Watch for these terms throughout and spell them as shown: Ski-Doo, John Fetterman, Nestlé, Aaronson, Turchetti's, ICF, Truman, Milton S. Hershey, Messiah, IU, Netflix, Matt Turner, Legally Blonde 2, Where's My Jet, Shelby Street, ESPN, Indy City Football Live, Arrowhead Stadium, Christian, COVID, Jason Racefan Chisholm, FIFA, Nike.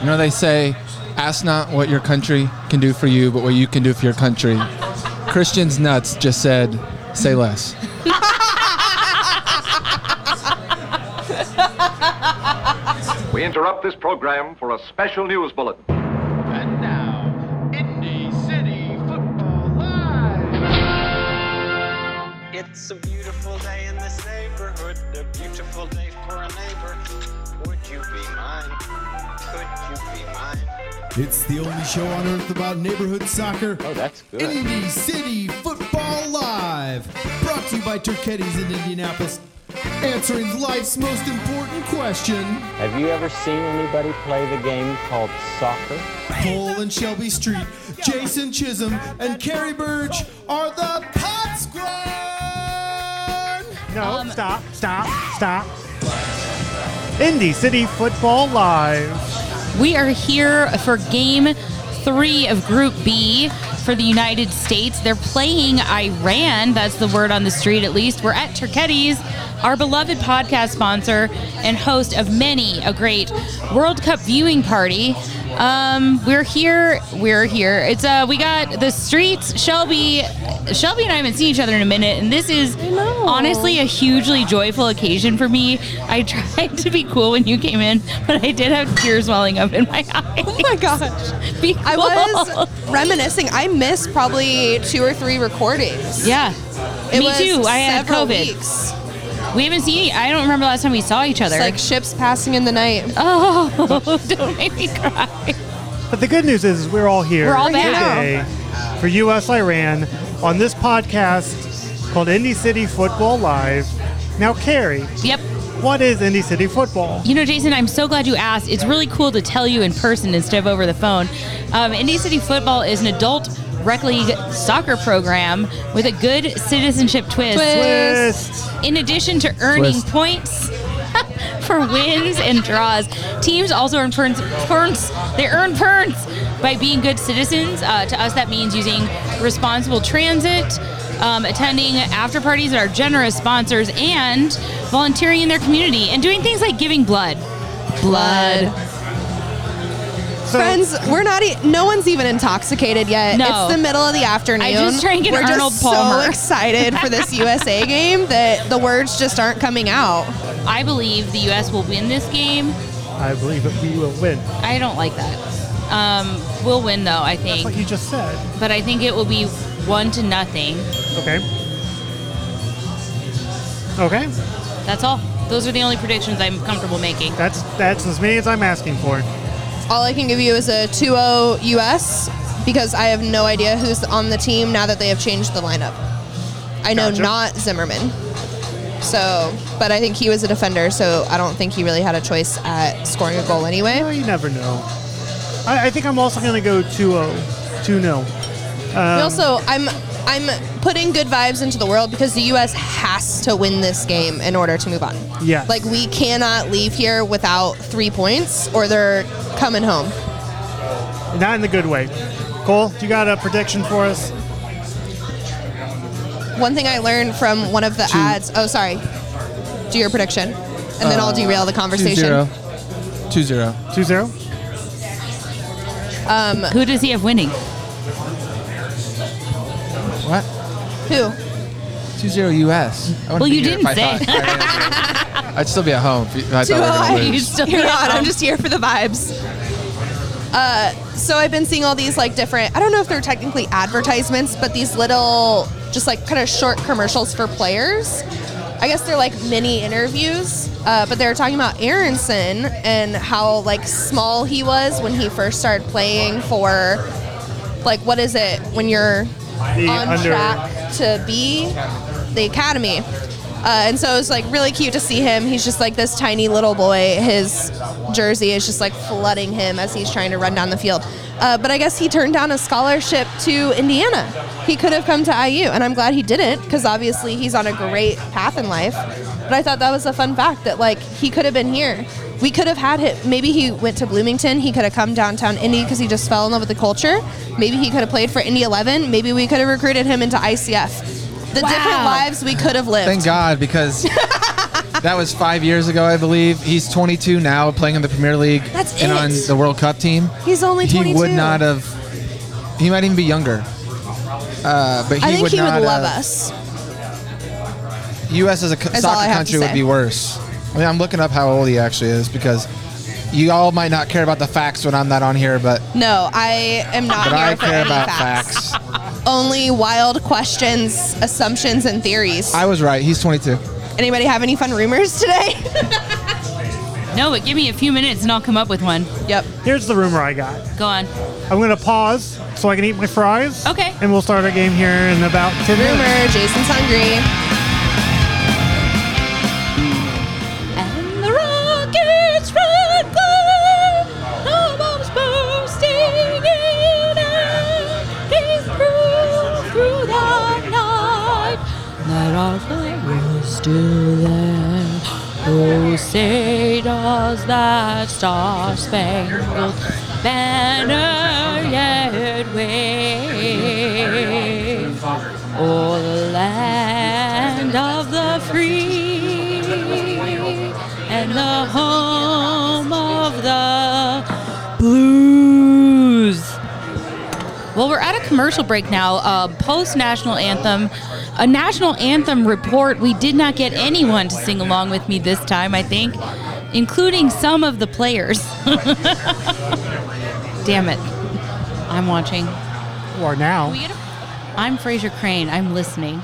You know, they say, ask not what your country can do for you, but what you can do for your country. Christian's nuts just said, say less. We interrupt this program for a special news bulletin. And now, Indy City Football Live. It's a beautiful day in this neighborhood, a beautiful day for a neighbor. Would you be mine? Could you be mine? It's the only show on earth about neighborhood soccer. Oh, that's good. Indy City Football Live. Brought to you by Turchetti's in Indianapolis. Answering life's most important question. Have you ever seen anybody play the game called soccer? Cole and Shelby Street, Jason Chisholm, and Carrie Burge are the pot squad! No, stop. Indy City Football Live. We are here for Game 3 of Group B. For the United States. They're playing Iran. That's the word on the street, at least. We're at Turchetti's, our beloved podcast sponsor and host of many a great World Cup viewing party. We're here. We got the streets. Shelby and I haven't seen each other in a minute, and this is honestly a hugely joyful occasion for me. I tried to be cool when you came in, but I did have tears welling up in my eyes. Oh my gosh. Be cool. I was reminiscing. I missed probably 2 or 3 recordings. Yeah. Me too. I had COVID. Weeks. We haven't seen. I don't remember the last time we saw each other. It's like ships passing in the night. Oh, don't make me cry. But the good news is we're all here. We're all back today for U.S. Iran on this podcast called Indy City Football Live. Now, Carrie. Yep. What is Indy City Football? You know, Jason, I'm so glad you asked. It's really cool to tell you in person instead of over the phone. Indy City Football is an adult rec league soccer program with a good citizenship twist. In addition to earning points for wins and draws, teams also earn points by being good citizens. To us, that means using responsible transit, attending after parties at our generous sponsors, and volunteering in their community and doing things like giving blood. Friends, we're not. No one's even intoxicated yet. No. It's the middle of the afternoon. I just try and get Arnold Palmer. We're so excited for this USA game that the words just aren't coming out. I believe the U.S. will win this game. I believe that we will win. I don't like that. We'll win, though, I think. That's what you just said. But I think it will be 1-0. Okay. That's all. Those are the only predictions I'm comfortable making. That's as many as I'm asking for. All I can give you is a 2-0 U.S. because I have no idea who's on the team now that they have changed the lineup. I know not Zimmerman. So, but I think he was a defender, so I don't think he really had a choice at scoring a goal anyway. No, you never know. I think I'm also going to go 2-0. 2-0. I'm putting good vibes into the world because the U.S. has to win this game in order to move on. Yeah. Like, we cannot leave here without 3 points or they're coming home. Not in the good way. Cole, you got a prediction for us? One thing I learned from one of the ads. Oh, sorry. Do your prediction. And then I'll derail the conversation. 2-0. Who does he have winning? What? Who? 2-0 U.S. Well, you didn't say. I'd still be at home. You're not. I'm just here for the vibes. So I've been seeing all these like different. I don't know if they're technically advertisements, but these little, just like kind of short commercials for players. I guess they're like mini interviews. But they were talking about Aaronson and how like small he was when he first started playing for, like, what is it when you're on track to be the academy, and so it was like really cute to see him. He's just like this tiny little boy. His jersey is just like flooding him as he's trying to run down the field, but I guess he turned down a scholarship to Indiana. He could have come to IU, and I'm glad he didn't, because obviously he's on a great path in life. But I thought that was a fun fact, that like he could have been here. We could have had him. Maybe he went to Bloomington. He could have come downtown Indy because he just fell in love with the culture. Maybe he could have played for Indy 11. Maybe we could have recruited him into ICF. The different lives we could have lived. Thank God, because That was 5 years ago, I believe. He's 22 now, playing in the Premier League and on the World Cup team. He's only 22. He would not have. He might even be younger. But I think would he not would love us. U.S. as a soccer country would be worse. I mean, I'm looking up how old he actually is because you all might not care about the facts when I'm not on here, but no, I am not. But here I for care any about facts. Only wild questions, assumptions, and theories. I was right. He's 22. Anybody have any fun rumors today? No, but give me a few minutes and I'll come up with one. Yep. Here's the rumor I got. Go on. I'm going to pause so I can eat my fries. Okay. And we'll start our game here in about 10 minutes. Rumor, Jason's hungry. And the Rockets red glare, no bombs bursting in air, came through the night, that our flag was still there. Oh, say does that star-spangled banner yet wave o'er the land of the free and the home of the blues. Well, we're at a commercial break now. Post-national anthem. A national anthem report. We did not get anyone to sing along with me this time, I think, including some of the players. Damn it. I'm watching. Or now. I'm Fraser Crane. I'm listening.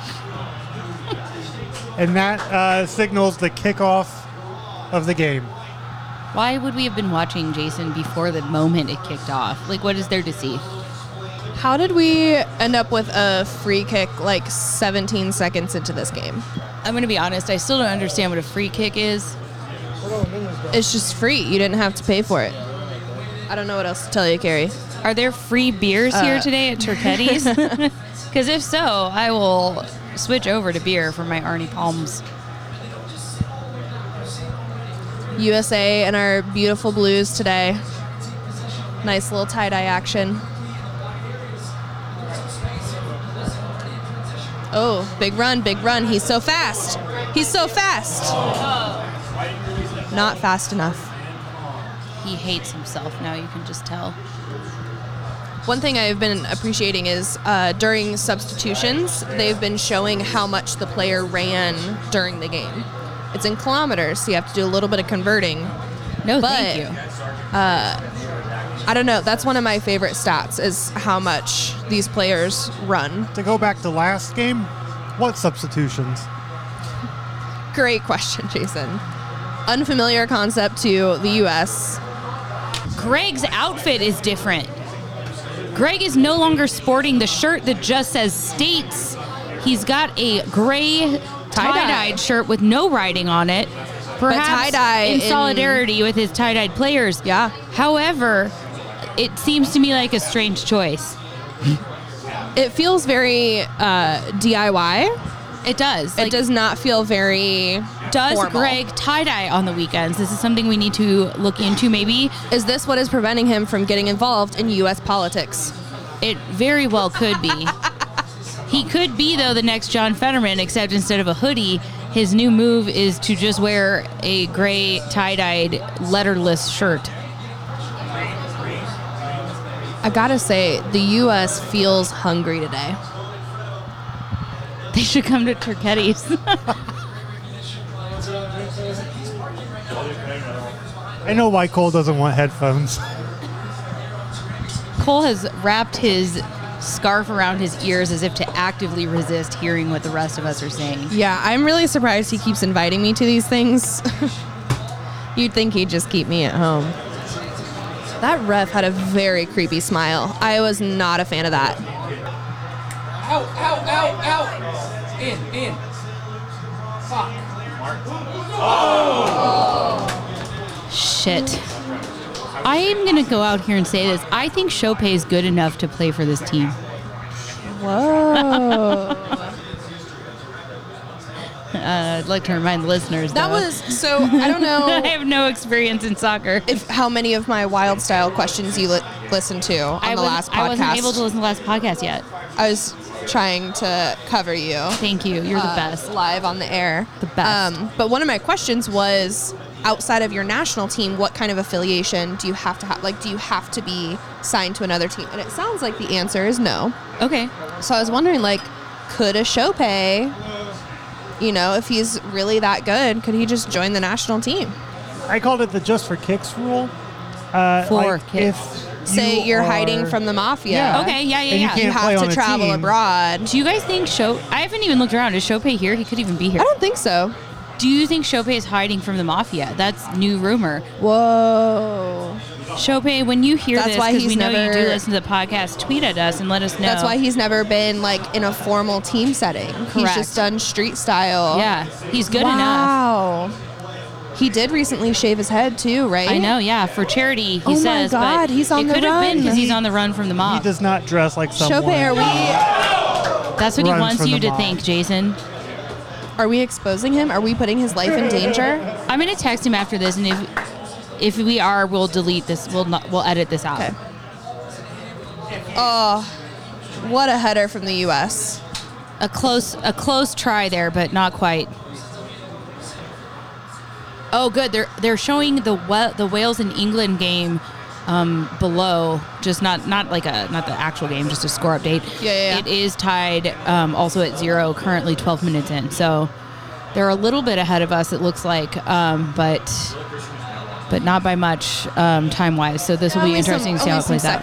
And that signals the kickoff of the game. Why would we have been watching, Jason, before the moment it kicked off? Like, what is there to see? How did we end up with a free kick like 17 seconds into this game? I'm going to be honest. I still don't understand what a free kick is. It's just free. You didn't have to pay for it. I don't know what else to tell you, Carrie. Are there free beers here today at Turchetti's? Because if so, I will switch over to beer for my Arnie Palms. USA and our beautiful blues today. Nice little tie-dye action. Oh, big run, big run. He's so fast. He's so fast. Oh. Not fast enough. He hates himself now, you can just tell. One thing I've been appreciating is during substitutions, they've been showing how much the player ran during the game. It's in kilometers, so you have to do a little bit of converting. No, but, thank you. I don't know. That's one of my favorite stats is how much these players run. To go back to last game, what substitutions? Great question, Jason. Unfamiliar concept to the U.S. Greg's outfit is different. Greg is no longer sporting the shirt that just says States. He's got a gray tie-dyed shirt with no writing on it. Perhaps but tie-dye in solidarity with his tie-dyed players. Yeah. However, it seems to me like a strange choice. It feels very DIY. It does. It does not feel very formal. Greg tie-dye on the weekends? This is something we need to look into maybe. Is this what is preventing him from getting involved in U.S. politics? It very well could be. He could be, though, the next John Fetterman, except instead of a hoodie, his new move is to just wear a gray tie-dyed letterless shirt. I gotta say, the U.S. feels hungry today. They should come to Turchetti's. I know why Cole doesn't want headphones. Cole has wrapped his scarf around his ears as if to actively resist hearing what the rest of us are saying. Yeah, I'm really surprised he keeps inviting me to these things. You'd think he'd just keep me at home. That ref had a very creepy smile. I was not a fan of that. Out, out, out, out. In. Fuck. Oh! Shit. I am going to go out here and say this. I think Chopay is good enough to play for this team. Whoa. I'd like to remind the listeners that was so I don't know. I have no experience in soccer. If how many of my wild style questions you listened to on the last podcast? I wasn't able to listen to the last podcast yet. I was trying to cover you. Thank you. You're the best. Live on the air. The best. But one of my questions was, outside of your national team, what kind of affiliation do you have to have? Like, do you have to be signed to another team? And it sounds like the answer is no. Okay. So I was wondering, like, could a Chopay, you know, if he's really that good, could he just join the national team? I called it the just for kicks rule. For like kicks. Say you're hiding from the mafia. Yeah. Okay, yeah. You have to travel abroad. Do you guys think I haven't even looked around. Is Chopay here? He could even be here. I don't think so. Do you think Chopay is hiding from the mafia? That's new rumor. Whoa. Chopay, when you hear this, because we know you do listen to the podcast, tweet at us and let us know. That's why he's never been, like, in a formal team setting. Correct. He's just done street style. Yeah, he's good enough. Wow. He did recently shave his head, too, right? I know, yeah. For charity, he says. Oh, my God. He's on the run. It could have been because he's on the run from the mob. He does not dress like someone. Chopay, are we... That's what he wants you to think, Jason. Are we exposing him? Are we putting his life in danger? I'm going to text him after this, and if we are, we'll delete this. We'll edit this out. Okay. Oh, what a header from the U.S. A close try there, but not quite. Oh, good. They're showing the Wales and England game below, just not the actual game, just a score update. Yeah. It is tied also at 0, currently 12 minutes in. So they're a little bit ahead of us, it looks like, but not by much time-wise. So this will be interesting to see how it plays out.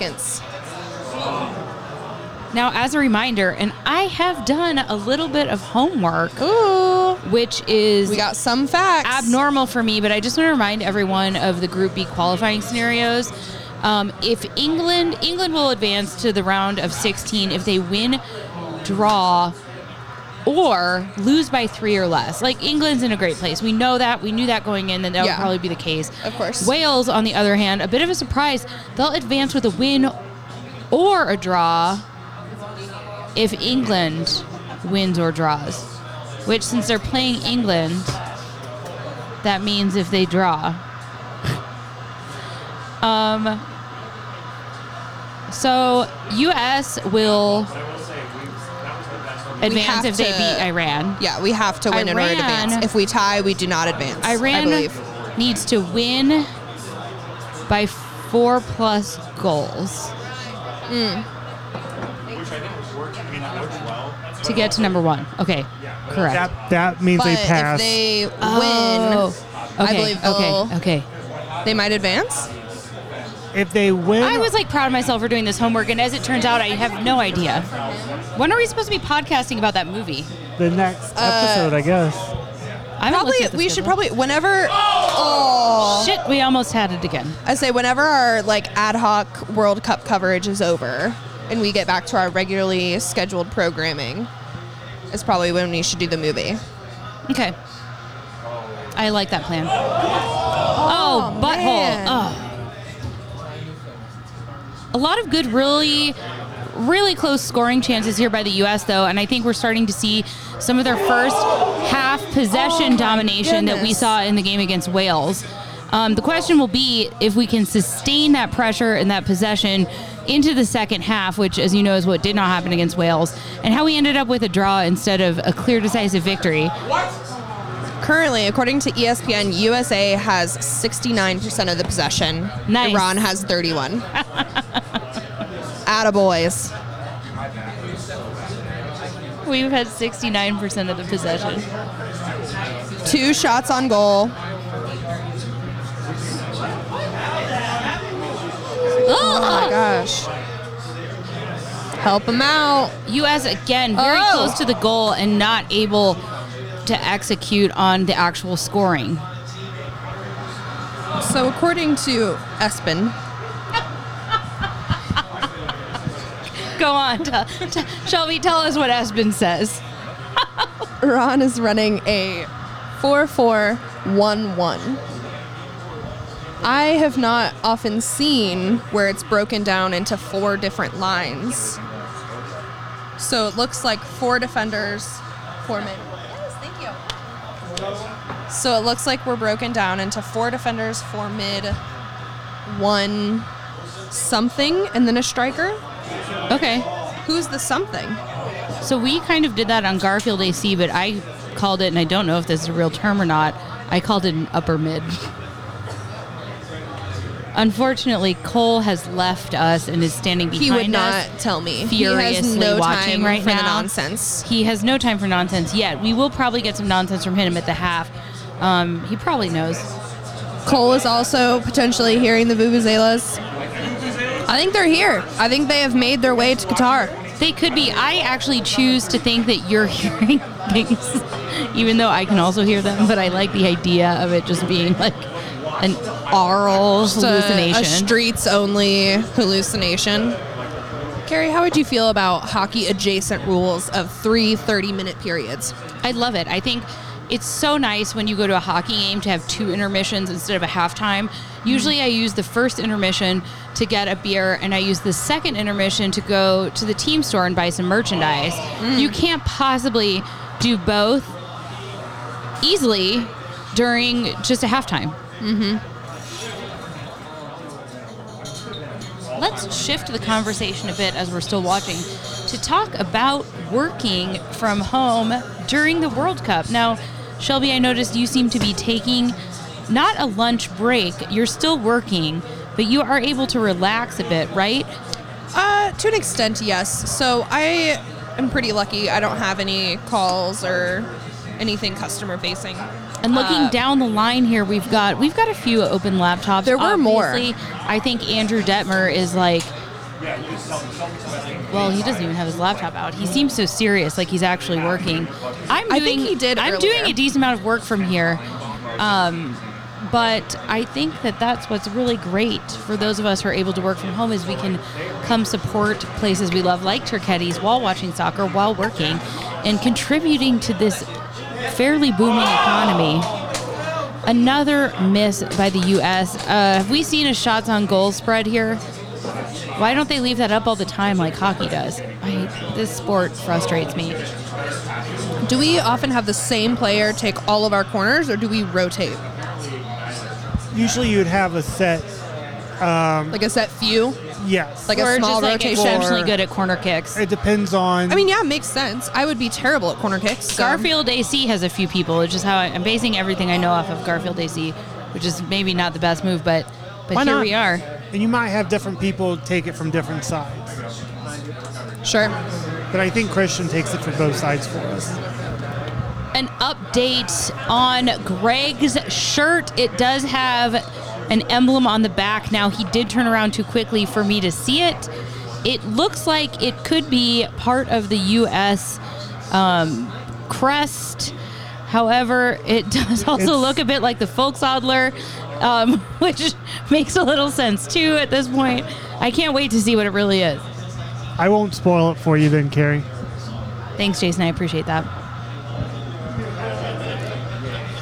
Now, as a reminder, and I have done a little bit of homework, which is... We got some facts. ...abnormal for me, but I just want to remind everyone of the Group B qualifying scenarios. If England will advance to the round of 16 if they win, draw, or lose by 3 or less. Like, England's in a great place. We know that. We knew that going in, and that would probably be the case. Of course. Wales, on the other hand, a bit of a surprise. They'll advance with a win or a draw... if England wins or draws, which since they're playing England, that means if they draw. So U.S. will advance if they beat Iran. Yeah, we have to win in order to advance. If we tie, we do not advance. Iran needs to win by 4 plus goals. To get to number 1. Okay. Correct. That means they pass. If they win, I believe they might advance. If they win... I was, like, proud of myself for doing this homework, and as it turns out, I have no idea. When are we supposed to be podcasting about that movie? The next episode, I guess. We should probably... Whenever... Oh! Shit, we almost had it again. I say, whenever our, like, ad hoc World Cup coverage is over... and we get back to our regularly scheduled programming, is probably when we should do the movie. Okay. I like that plan. Oh butthole. Oh. A lot of good, really, really close scoring chances here by the U.S., though, and I think we're starting to see some of their first half possession domination that we saw in the game against Wales. The question will be if we can sustain that pressure and that possession into the second half, which, as you know, is what did not happen against Wales, and how we ended up with a draw instead of a clear, decisive victory. What? Currently, according to ESPN, USA has 69% of the possession. Nice. Iran has 31. Attaboys. We've had 69% of the possession. 2 shots on goal. Oh my gosh. Help him out. U.S. again, very close to the goal and not able to execute on the actual scoring. So according to ESPN. Go on. Shelby, tell us what ESPN says. Iran is running a 4-4-1-1. I have not often seen where it's broken down into 4 different lines. So it looks like 4 defenders, 4 men. Yes, thank you. So it looks like we're broken down into 4 defenders, 4 mid, 1 something, and then a striker. Okay. Who's the something? So we kind of did that on Garfield AC, but I called it, and I don't know if this is a real term or not, I called it an upper mid. Unfortunately, Cole has left us and is standing behind us. He would not tell me. Furiously no watching right now. He has no time for the nonsense. He has no time for nonsense yet. We will probably get some nonsense from him at the half. He probably knows. Cole is also potentially hearing the vuvuzelas. I think they're here. I think they have made their way to Qatar. They could be. I actually choose to think that you're hearing things, even though I can also hear them, but I like the idea of it just being like an aural hallucination. A streets-only hallucination. Carrie, how would you feel about hockey-adjacent rules of 3 30-minute periods? I love it. I think it's so nice when you go to a hockey game to have 2 intermissions instead of a halftime. Usually I use the first intermission to get a beer, and I use the second intermission to go to the team store and buy some merchandise. You can't possibly do both easily during just a halftime. Let's shift the conversation a bit as we're still watching to talk about working from home during the World Cup. Now, Shelby, I noticed you seem to be taking not a lunch break. You're still working, but you are able to relax a bit, right? To an extent, yes. So I am pretty lucky. I don't have any calls or anything customer facing. And looking down the line here, we've got a few open laptops. There were obviously, more. I think Andrew Detmer is like, well, he doesn't even have his laptop out. He seems so serious, like he's actually working. I think he did earlier. Doing a decent amount of work from here, but I think that's what's really great for those of us who are able to work from home is we can come support places we love like Turchetti's while watching soccer, while working, and contributing to this fairly booming economy. Another miss by the U.S. Have we seen a shots on goal spread here? Why don't they leave that up all the time like hockey does? This sport frustrates me. Do we often have the same player take all of our corners, or do we rotate? Usually you'd have a set. Like a set few? Yes. Like or a small rotation. Like exceptionally good at corner kicks. It depends on... I mean, yeah, it makes sense. I would be terrible at corner kicks. So. Garfield AC has a few people, which is how I'm basing everything I know off of Garfield AC, which is maybe not the best move, but here we are. And you might have different people take it from different sides. Sure. But I think Christian takes it from both sides for us. An update on Greg's shirt. It does have an emblem on the back. Now, he did turn around too quickly for me to see it. It looks like it could be part of the U.S. crest. However, it does look a bit like the Volksadler, which makes a little sense, too, at this point. I can't wait to see what it really is. I won't spoil it for you then, Carrie. Thanks, Jason. I appreciate that.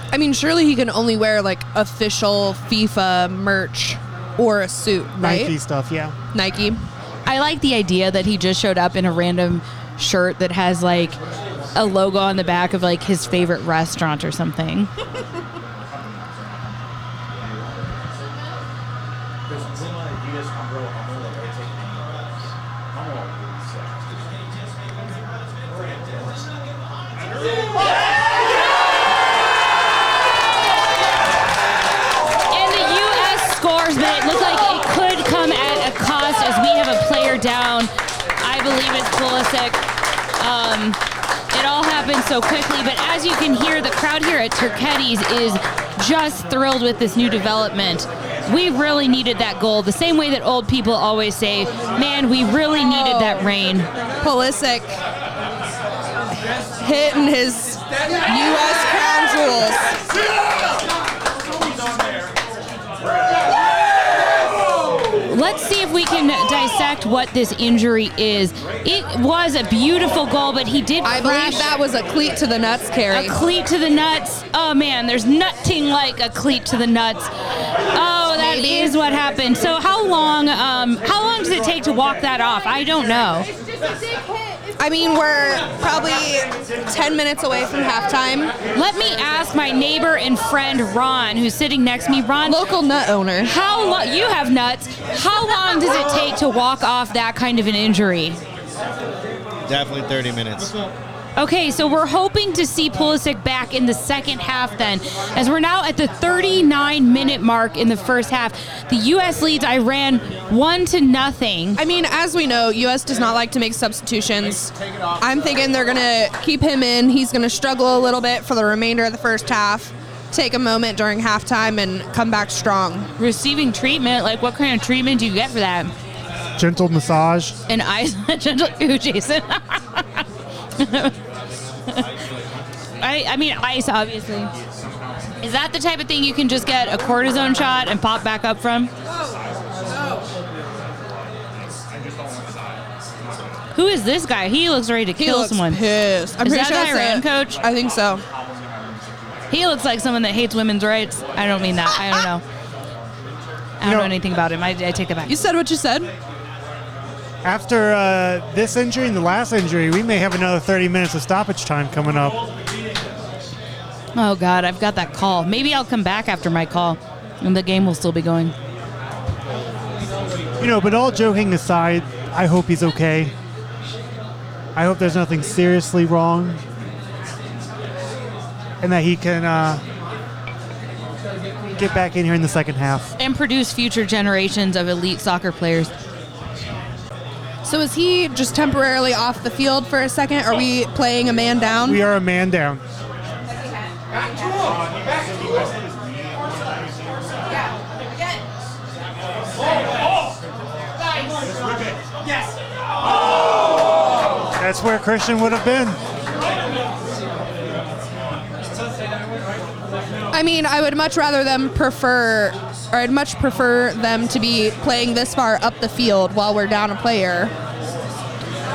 I mean, surely he can only wear, like, official FIFA merch or a suit, right? Nike stuff, yeah. Nike. I like the idea that he just showed up in a random shirt that has, like, a logo on the back of, like, his favorite restaurant or something. Down. I believe it's Pulisic. It all happened so quickly, but as you can hear, the crowd here at Turchetti's is just thrilled with this new development. We really needed that goal, the same way that old people always say, man, we really needed that rain. Pulisic hitting his U.S. crown jewels. Let's see if we can dissect what this injury is. It was a beautiful goal, but he did crash. I believe that was a cleat to the nuts, Carrie. A cleat to the nuts. Oh, man, there's nothing like a cleat to the nuts. Oh, that is what happened. So how long does it take to walk that off? I don't know. I mean, we're probably 10 minutes away from halftime. Let me ask my neighbor and friend, Ron, who's sitting next to me. Ron, local nut owner. You have nuts. How long does it take to walk off that kind of an injury? definitely 30 minutes. Okay, so we're hoping to see Pulisic back in the second half then, as we're now at the 39-minute mark in the first half. The U.S. leads Iran 1-0. I mean, as we know, U.S. does not like to make substitutions. I'm thinking they're going to keep him in. He's going to struggle a little bit for the remainder of the first half, take a moment during halftime, and come back strong. Receiving treatment, like what kind of treatment do you get for that? Gentle massage. And ice, gentle, ooh, Jason. I mean, ice, obviously. Is that the type of thing you can just get a cortisone shot and pop back up from? Oh. Who is this guy? He looks ready to kill someone. He looks pissed. I'm pretty sure that's the Iran coach? I think so. He looks like someone that hates women's rights. I don't mean that. I don't know. I don't know anything about him. I take that back. You said what you said. After this injury and the last injury, we may have another 30 minutes of stoppage time coming up. Oh, God, I've got that call. Maybe I'll come back after my call, and the game will still be going. You know, but all joking aside, I hope he's okay. I hope there's nothing seriously wrong, and that he can get back in here in the second half. And produce future generations of elite soccer players. So is he just temporarily off the field for a second? Are we playing a man down? We are a man down. That's where Christian would have been. I mean, I would much rather them prefer... Or I'd much prefer them to be playing this far up the field while we're down a player.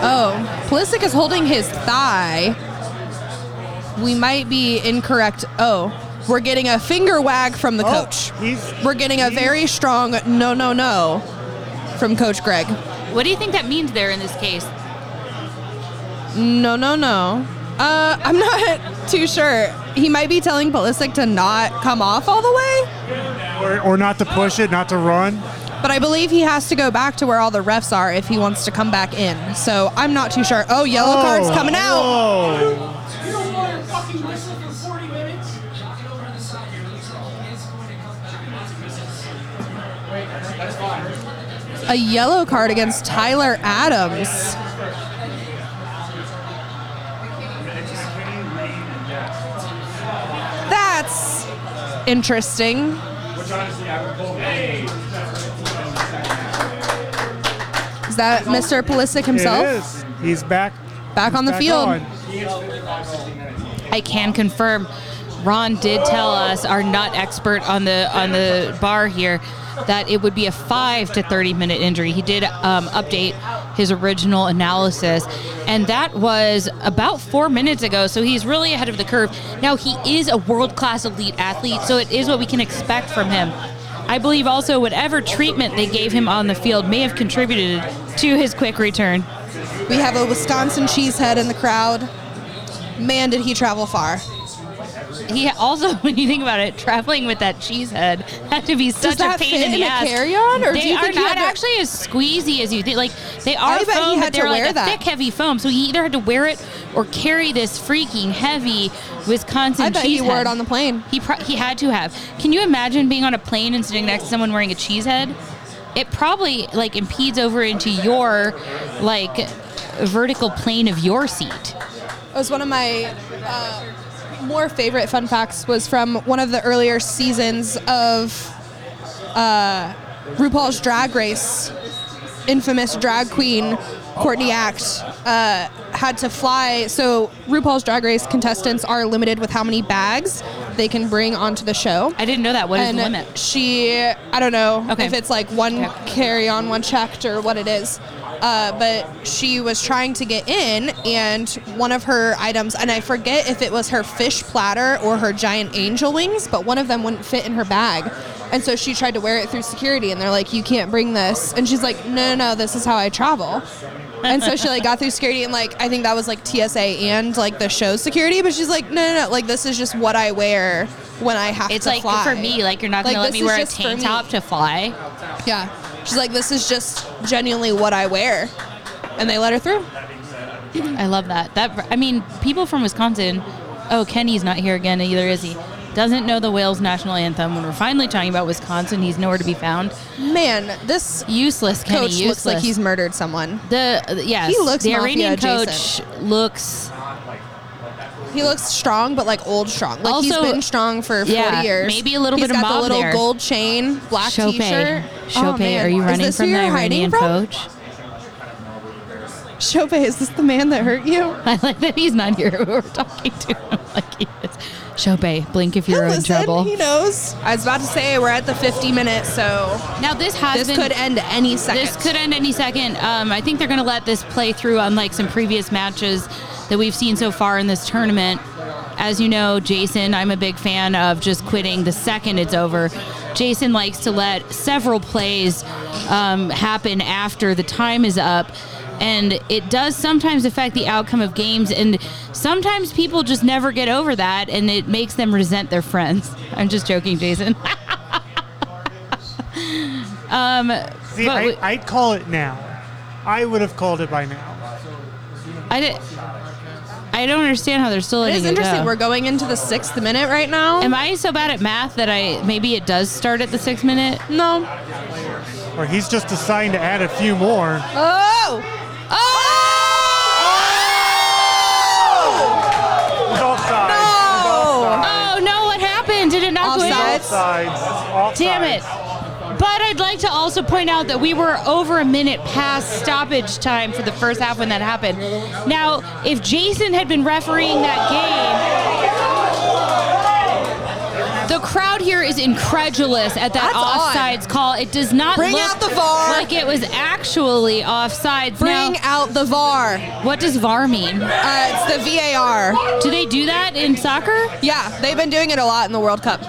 Oh, Pulisic is holding his thigh. We might be incorrect. Oh, we're getting a finger wag from the coach. We're getting a very strong no, no, no from Coach Greg. What do you think that means there in this case? No, no, no. I'm not too sure. He might be telling Pulisic to not come off all the way? Or not to push it, not to run. But I believe he has to go back to where all the refs are if he wants to come back in. So I'm not too sure. Oh, yellow card's coming out. You don't want your fucking whistle for 40 minutes? A yellow card against Tyler Adams. That's interesting. Is that Mr. Pulisic himself? It is. He's back. Back on the field. I can confirm. Ron did tell us, our nut expert on the bar here, that it would be a 5 to 30 minute injury. He did update his original analysis, and that was about 4 minutes ago, so he's really ahead of the curve. Now, he is a world-class elite athlete, so it is what we can expect from him. I believe also whatever treatment they gave him on the field may have contributed to his quick return. We have a Wisconsin cheesehead in the crowd. Man, did he travel far. He also, when you think about it, traveling with that cheese head had to be such a pain in the ass. Does that fit in a carry-on? Or do you think he had to... They are not actually as squeezy as you think. Like, they are foam, but they're like a thick, heavy foam. So he either had to wear it or carry this freaking heavy Wisconsin cheese head. I bet he wore it on the plane. He had to have. Can you imagine being on a plane and sitting next to someone wearing a cheese head? It probably, like, impedes over into your, like, vertical plane of your seat. It was one of my... more favorite fun facts was from one of the earlier seasons of RuPaul's Drag Race. Infamous drag queen Courtney Act had to fly. So RuPaul's Drag Race contestants are limited with how many bags they can bring onto the show. I didn't know that. What is the limit? I don't know if it's like one carry-on, one checked, or what it is. But she was trying to get in, and one of her items, and I forget if it was her fish platter or her giant angel wings, but one of them wouldn't fit in her bag. And so she tried to wear it through security, and they're like, you can't bring this. And she's like, no, this is how I travel. And so she like got through security, and like I think that was like TSA and like the show security, but she's like, no, like this is just what I wear when I have to fly. It's like for me, like you're not going to let me wear a tank top to fly. Yeah. She's like, this is just genuinely what I wear. And they let her through. I love that. I mean, people from Wisconsin, oh, Kenny's not here again either, is he? Doesn't know the Wales national anthem. When we're finally talking about Wisconsin, he's nowhere to be found. Man, this useless Kenny, coach useless. Looks like he's murdered someone. Yes, he looks the Iranian coach adjacent. He looks strong, but like old strong. Like also, he's been strong for 40 years. Maybe a little bit of mob there. He's got the little gold chain, black T-shirt. Chopay, are you running from the Iranian coach? Chopay, is this the man that hurt you? I like that he's not here. Who we're talking to him like he is. Chopay, blink if you're in trouble. He knows. I was about to say we're at the 50 minutes, so now this could end any second. I think they're going to let this play through, unlike some previous matches that we've seen so far in this tournament. As you know, Jason, I'm a big fan of just quitting the second it's over. Jason likes to let several plays happen after the time is up. And it does sometimes affect the outcome of games, and sometimes people just never get over that, and it makes them resent their friends. I'm just joking, Jason. See, I'd call it now. I would have called it by now. I don't understand how they're still letting it go. It is interesting. We're going into the 6th minute right now. Am I so bad at math that maybe it does start at the 6th minute? No. Or he's just assigned to add a few more. Oh! Oh! Oh! It was offside. No! Oh, no, what happened? Did it not go in? Offside. Damn it. But I'd like to also point out that we were over a minute past stoppage time for the first half when that happened. Now, if Jason had been refereeing that game, the crowd here is incredulous at that offsides call. It does not look like it was actually offsides. Bring out the VAR. What does VAR mean? It's the VAR. Do they do that in soccer? Yeah, they've been doing it a lot in the World Cup.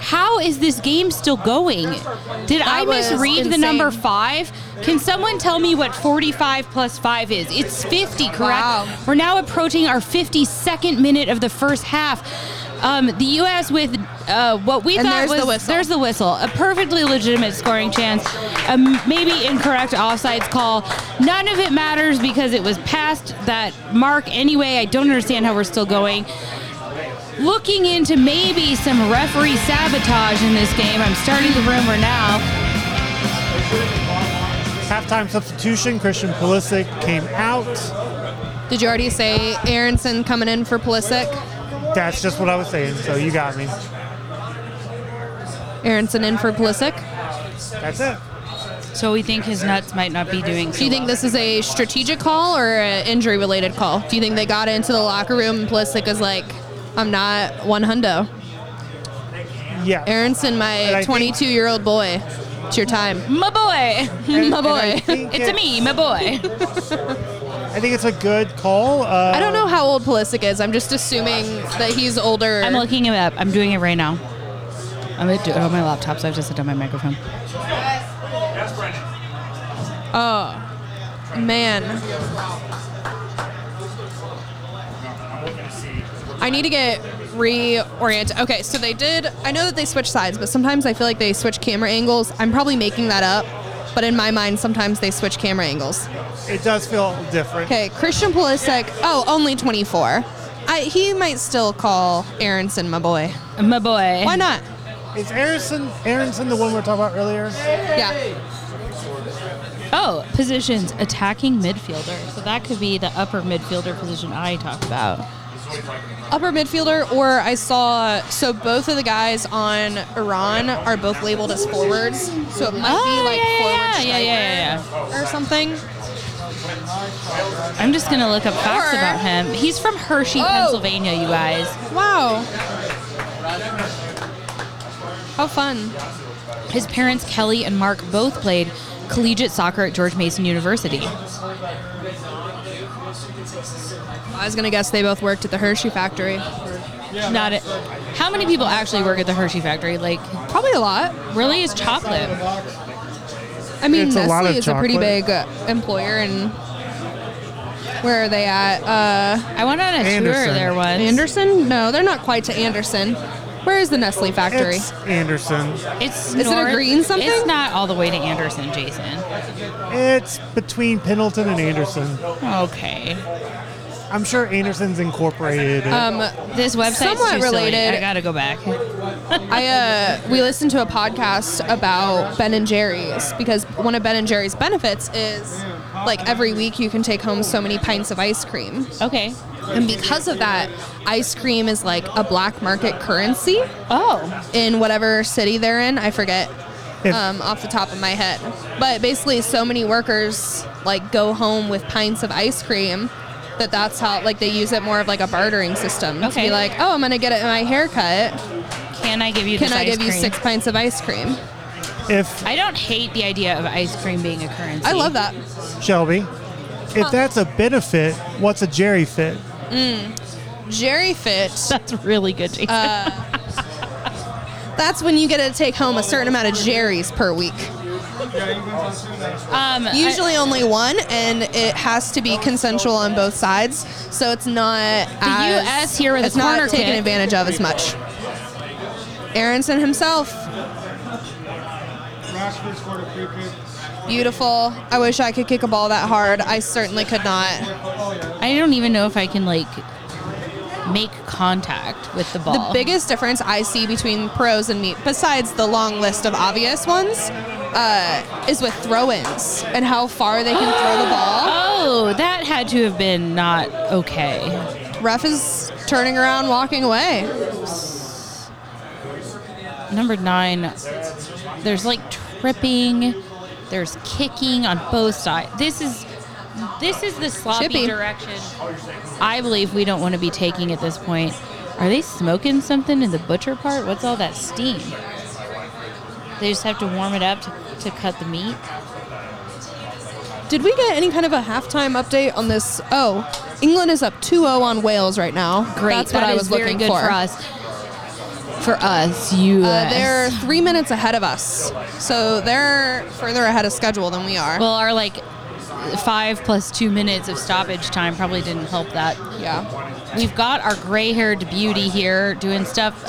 How is this game still going? Did I misread the number 5? Can someone tell me what 45 plus 5 is? It's 50, correct? Wow. We're now approaching our 52nd minute of the first half. The U.S. with what we thought was... There's the whistle. A perfectly legitimate scoring chance. Maybe incorrect offsides call. None of it matters because it was past that mark anyway. I don't understand how we're still going. Looking into maybe some referee sabotage in this game. I'm starting the rumor now. Halftime substitution, Christian Pulisic came out. Did you already say Aaronson coming in for Pulisic? That's just what I was saying, so you got me. Aaronson in for Pulisic? That's it. So we think his nuts might not be doing so. Do you think this is a strategic call or an injury-related call? Do you think they got into the locker room and Pulisic is like... I'm not one hundo. Yeah. Aaronson, my 22-year-old boy. It's your time. My boy. My boy. It's a me, my boy. I think it's a good call. I don't know how old Pulisic is. I'm just assuming that he's older. I'm looking him up. I'm doing it right now. I'm going to do it on my laptop, so I have to sit down my microphone. Oh, man. I need to get reoriented. Okay, so they did... I know that they switch sides, but sometimes I feel like they switch camera angles. I'm probably making that up, but in my mind, sometimes they switch camera angles. It does feel different. Okay, Christian Pulisic. Oh, only 24. He might still call Aaronson my boy. My boy. Why not? Is Aaronson the one we were talking about earlier? Yeah. Oh, positions. Attacking midfielder. So that could be the upper midfielder position I talked about. Upper midfielder, or I saw, so both of the guys on Iran are both labeled as forwards, so it might be like forward striker or something. I'm just going to look up facts about him. He's from Hershey, Pennsylvania, you guys. Wow. How fun. His parents, Kelly and Mark, both played collegiate soccer at George Mason University. I was going to guess they both worked at the Hershey factory. Not it. How many people actually work at the Hershey factory? Like, probably a lot. Really? It's chocolate. I mean, Nestlé is a pretty big employer. And where are they at? I went on a tour there once. Anderson? No, they're not quite to Anderson. Where is the Nestlé factory? It's Anderson. Is it a green something? It's not all the way to Anderson, Jason. It's between Pendleton and Anderson. Okay. I'm sure Anderson's incorporated. This website's somewhat related. Silly. I gotta go back. We listened to a podcast about Ben and Jerry's because one of Ben and Jerry's benefits is like every week you can take home so many pints of ice cream. Okay. And because of that, ice cream is like a black market currency. Oh. In whatever city they're in, I forget. Off the top of my head, but basically, so many workers like go home with pints of ice cream. That's how like they use it more of like a bartering system. Okay. To be like, oh, I'm gonna get my hair cut. Can I give you? Can this I ice give cream? You 6 pints of ice cream? If I don't hate the idea of ice cream being a currency. I love that. Shelby, if that's a benefit, what's a Jerry fit? Jerry fit. That's really good. Jason. That's when you get to take home a certain amount of Jerry's per week. Usually only one, and it has to be consensual on both sides, so it's not it's not taken advantage of as much. Aaronson himself, beautiful. I wish I could kick a ball that hard. I certainly could not. I don't even know if I can like make contact with the ball. The biggest difference I see between pros and me, besides the long list of obvious ones, is with throw-ins and how far they can throw the ball. Oh, that had to have been not okay. Ref is turning around, walking away. Number 9, there's like tripping, there's kicking on both sides. This is the sloppy direction I believe we don't want to be taking at this point. Are they smoking something in the butcher part? What's all that steam? They just have to warm it up to cut the meat. Did we get any kind of a halftime update on this? Oh, England is up 2-0 on Wales right now. Great. That's what I was looking for. For us, U.S. They're 3 minutes ahead of us. So they're further ahead of schedule than we are. Well, our 5 plus 2 minutes of stoppage time probably didn't help that. Yeah. We've got our gray-haired beauty here doing stuff.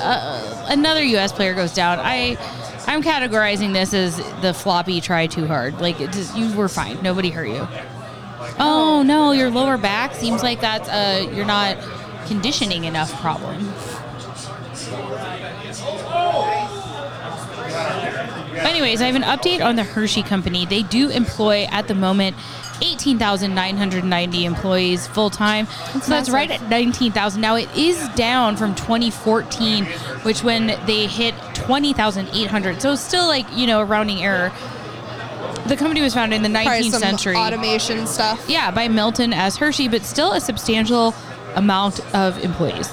Another U.S. player goes down. I'm categorizing this as the floppy try too hard. You were fine. Nobody hurt you. Oh, no, your lower back seems like that's you're not conditioning enough problem. Anyways, I have an update on the Hershey Company. They do employ, at the moment, 18,990 employees full-time. So that's right at 19,000. Now, it is down from 2014, which when they hit 20,800. So it's still a rounding error. The company was founded in the 19th century. Automation stuff. Yeah, by Milton S. Hershey, but still a substantial amount of employees.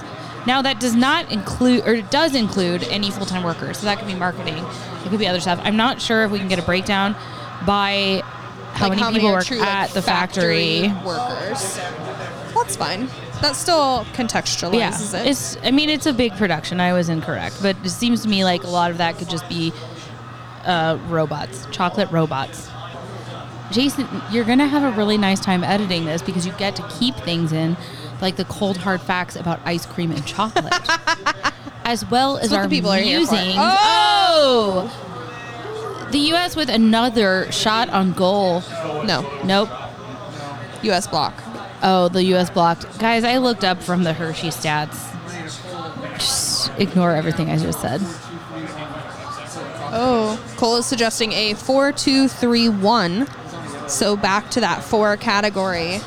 Now, that does not include, or does include, any full-time workers. So that could be marketing. It could be other stuff. I'm not sure if we can get a breakdown by how many people work at the factory. Workers. That's fine. That still contextualizes it. It's a big production. I was incorrect. But it seems to me like a lot of that could just be robots, chocolate robots. Jason, you're going to have a really nice time editing this because you get to keep things in, like the cold hard facts about ice cream and chocolate, as well as our musings. Oh! The U.S. with another shot on goal. Nope. U.S. block. Oh, the U.S. blocked. Guys, I looked up from the Hershey stats. Just ignore everything I just said. Oh, Cole is suggesting a 4-2-3-1. So back to that 4 category.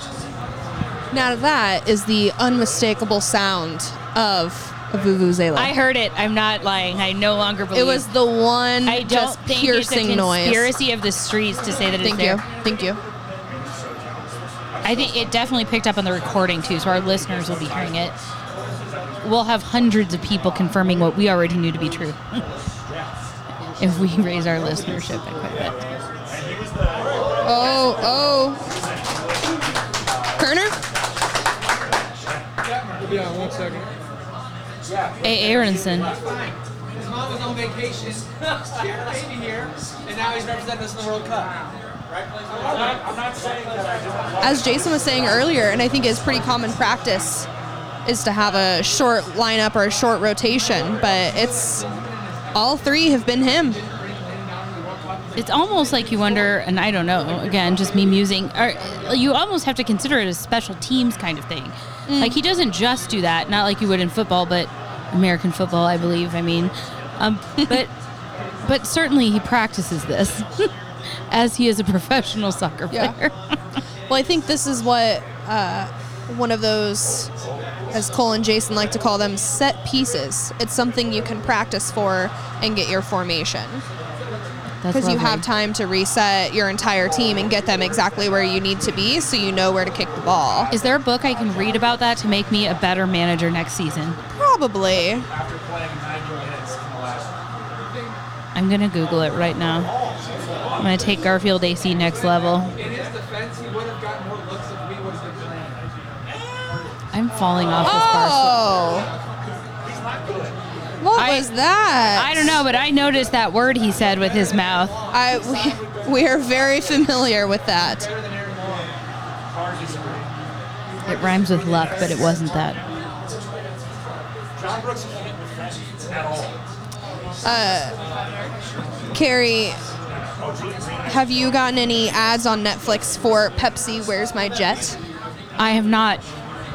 Now that is the unmistakable sound of a vuvuzela. I heard it. I'm not lying. I no longer believe it was the one. I don't just think piercing it's a conspiracy noise of the streets to say that it's there. Thank you. I think it definitely picked up on the recording too, so our listeners will be hearing it. We'll have hundreds of people confirming what we already knew to be true. If we raise our listenership by quite a bit. Oh. Kerner? Yeah, 1 second. Hey, Aaronson. His mom was on vacation. He's baby here, and now he's representing us in the World Cup. As Jason was saying earlier, and I think is pretty common practice, is to have a short lineup or a short rotation, but it's all three have been him. It's almost like you wonder, and I don't know, again, just me musing, or you almost have to consider it a special teams kind of thing. Mm. Like, he doesn't just do that, not like you would in football, but American football, I believe. I mean, but certainly he practices this as he is a professional soccer player. Yeah. Well, I think this is what one of those, as Cole and Jason like to call them, set pieces. It's something you can practice for and get your formation. Because you have time to reset your entire team and get them exactly where you need to be so you know where to kick the ball. Is there a book I can read about that to make me a better manager next season? Probably. I'm going to Google it right now. I'm going to take Garfield AC next level. I'm falling off this parcel. Oh! What was that? I don't know, but I noticed that word he said with his mouth. We are very familiar with that. It rhymes with luck, but it wasn't that. Carrie, have you gotten any ads on Netflix for Pepsi, Where's My Jet? I have not.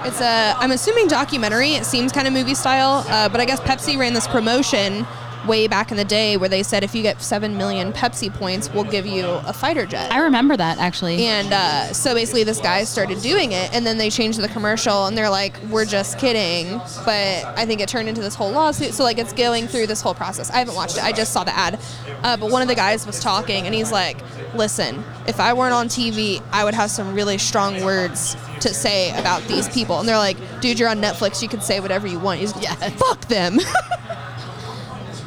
It's a, I'm assuming, documentary. It seems kind of movie style, but I guess Pepsi ran this promotion way back in the day where they said if you get 7 million Pepsi points, we'll give you a fighter jet. I remember that, actually. And so basically this guy started doing it, and then they changed the commercial, and they're like, we're just kidding. But I think it turned into this whole lawsuit, so like it's going through this whole process. I haven't watched it. I just saw the ad. But one of the guys was talking, and he's like, listen, if I weren't on TV, I would have some really strong words to say about these people. And they're like, dude, you're on Netflix. You can say whatever you want. He's like, yeah, fuck them.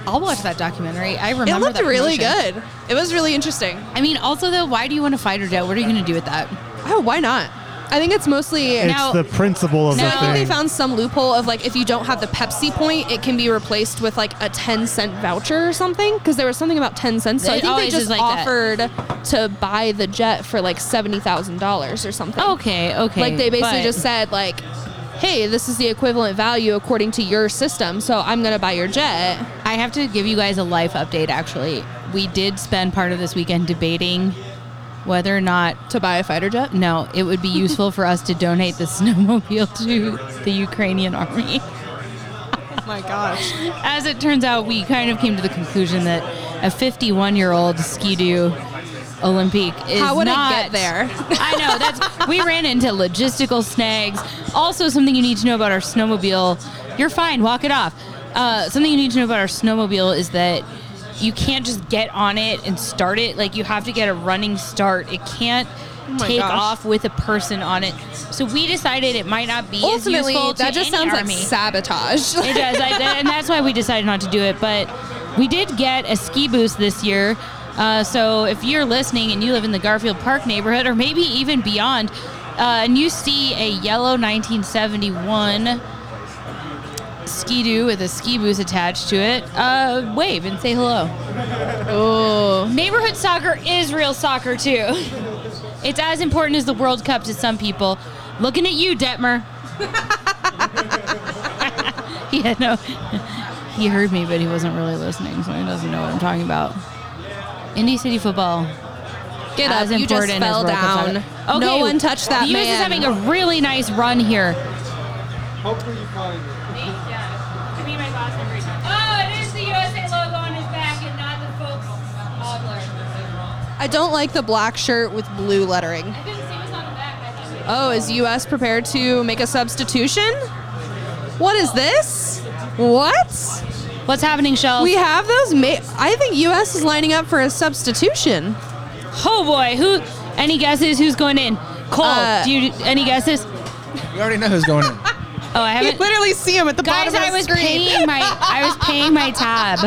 I'll watch that documentary. I remember that. It looked really good. It was really interesting. I mean, also, though, why do you want a fighter jet? What are you going to do with that? Oh, why not? I think it's mostly... It's now, the principle of the thing. I think they found some loophole of, like, if you don't have the Pepsi point, it can be replaced with, like, a 10-cent voucher or something. Because there was something about 10 cents. So it I think they just like offered that. To buy the jet for, like, $70,000 or something. Okay. Like, they basically just said, like... hey, this is the equivalent value according to your system, so I'm going to buy your jet. I have to give you guys a life update, actually. We did spend part of this weekend debating whether or not... to buy a fighter jet? No, it would be useful for us to donate the snowmobile to the Ukrainian army. Oh my gosh. As it turns out, we kind of came to the conclusion that a 51-year-old Ski-Doo Olympique is how would not, it get there? I know. That's we ran into logistical snags. Also, something you need to know about our snowmobile. You're fine. Walk it off. Something you need to know about our snowmobile is that you can't just get on it and start it. Like, you have to get a running start. It can't take off with a person on it. So we decided it might not be ultimately as useful to that just sounds army. Like sabotage. It does, and that's why we decided not to do it. But we did get a ski boost this year. So if you're listening and you live in the Garfield Park neighborhood or maybe even beyond, and you see a yellow 1971 Ski-Doo with a ski boost attached to it, wave and say hello. Oh, neighborhood soccer is real soccer, too. It's as important as the World Cup to some people. Looking at you, Detmer. Yeah, no. He heard me, but he wasn't really listening, so he doesn't know what I'm talking about. Indy City football. Get up. You just fell down. Okay, no one touched that man. The U.S. is having a really nice run here. Hopefully you find it. Give me my boss every time. Oh, it is the USA logo on his back and not the folks. I don't like the black shirt with blue lettering. I couldn't see what's on the back. Oh, is U.S. prepared to make a substitution? What is this? What? What's happening, Shel? We have those. I think U.S. is lining up for a substitution. Oh boy, who? Any guesses who's going in? Cole, do you any guesses? We already know who's going in. Oh, I haven't. You literally see him at the guys, bottom of the screen. I was paying my tab.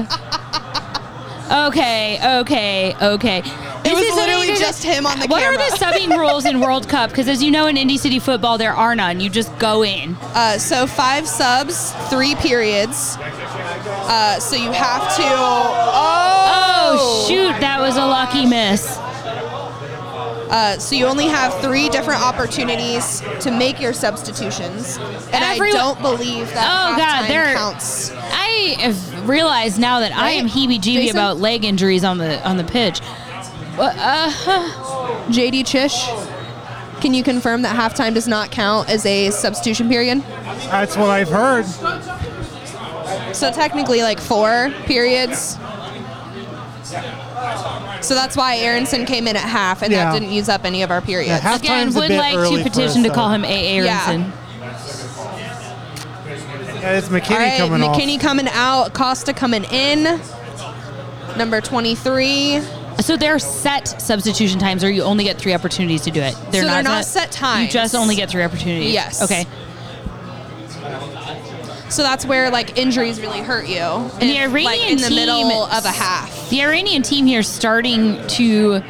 Okay. It was literally just him on the camera. What are the subbing rules in World Cup? Because as you know, in Indy City football, there are none. You just go in. So 5 subs, 3 periods. So you have to... Oh, shoot. That was a lucky miss. So you only have 3 different opportunities to make your substitutions. And I don't believe that halftime counts. I have realized now that I am heebie-jeebie about leg injuries on the pitch. JD Chish, can you confirm that halftime does not count as a substitution period? That's what I've heard. So technically, 4 periods. So that's why Aaronson came in at half, and that didn't use up any of our periods. Yeah, again, would like to petition to call him A. Aaronson. Yeah, it's McKinney coming off. McKinney coming out, Costa coming in, number 23. So they're set substitution times, or you only get 3 opportunities to do it. They're not set times. You just only get 3 opportunities. Yes. Okay. So that's where injuries really hurt you. And the Iranian in the middle of a half. The Iranian team here starting to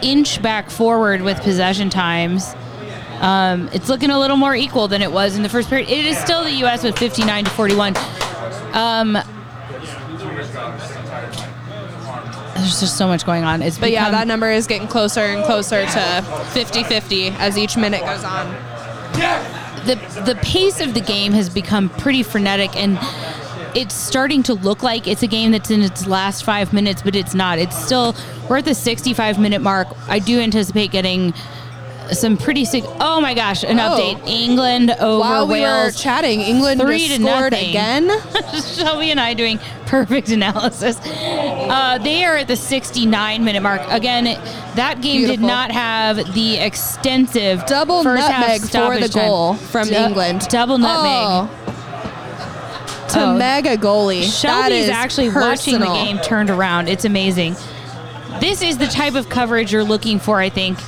inch back forward with possession times. It's looking a little more equal than it was in the first period. It is still the U.S. with 59-41. There's just so much going on. That number is getting closer and closer to 50-50 as each minute goes on. Yeah. The pace of the game has become pretty frenetic, and it's starting to look like it's a game that's in its last 5 minutes, but it's not. It's still, we're at the 65-minute mark. I do anticipate getting some pretty sick. Oh my gosh, update. England over Wales. While we were chatting, England 3-0 again. Shelby and I doing perfect analysis. They are at the 69-minute mark. Again, that game did not have the extensive double nutmeg for the goal from England. Double nutmeg. To mega goalie. Shelby's actually watching the game turned around. It's amazing. This is the type of coverage you're looking for, I think.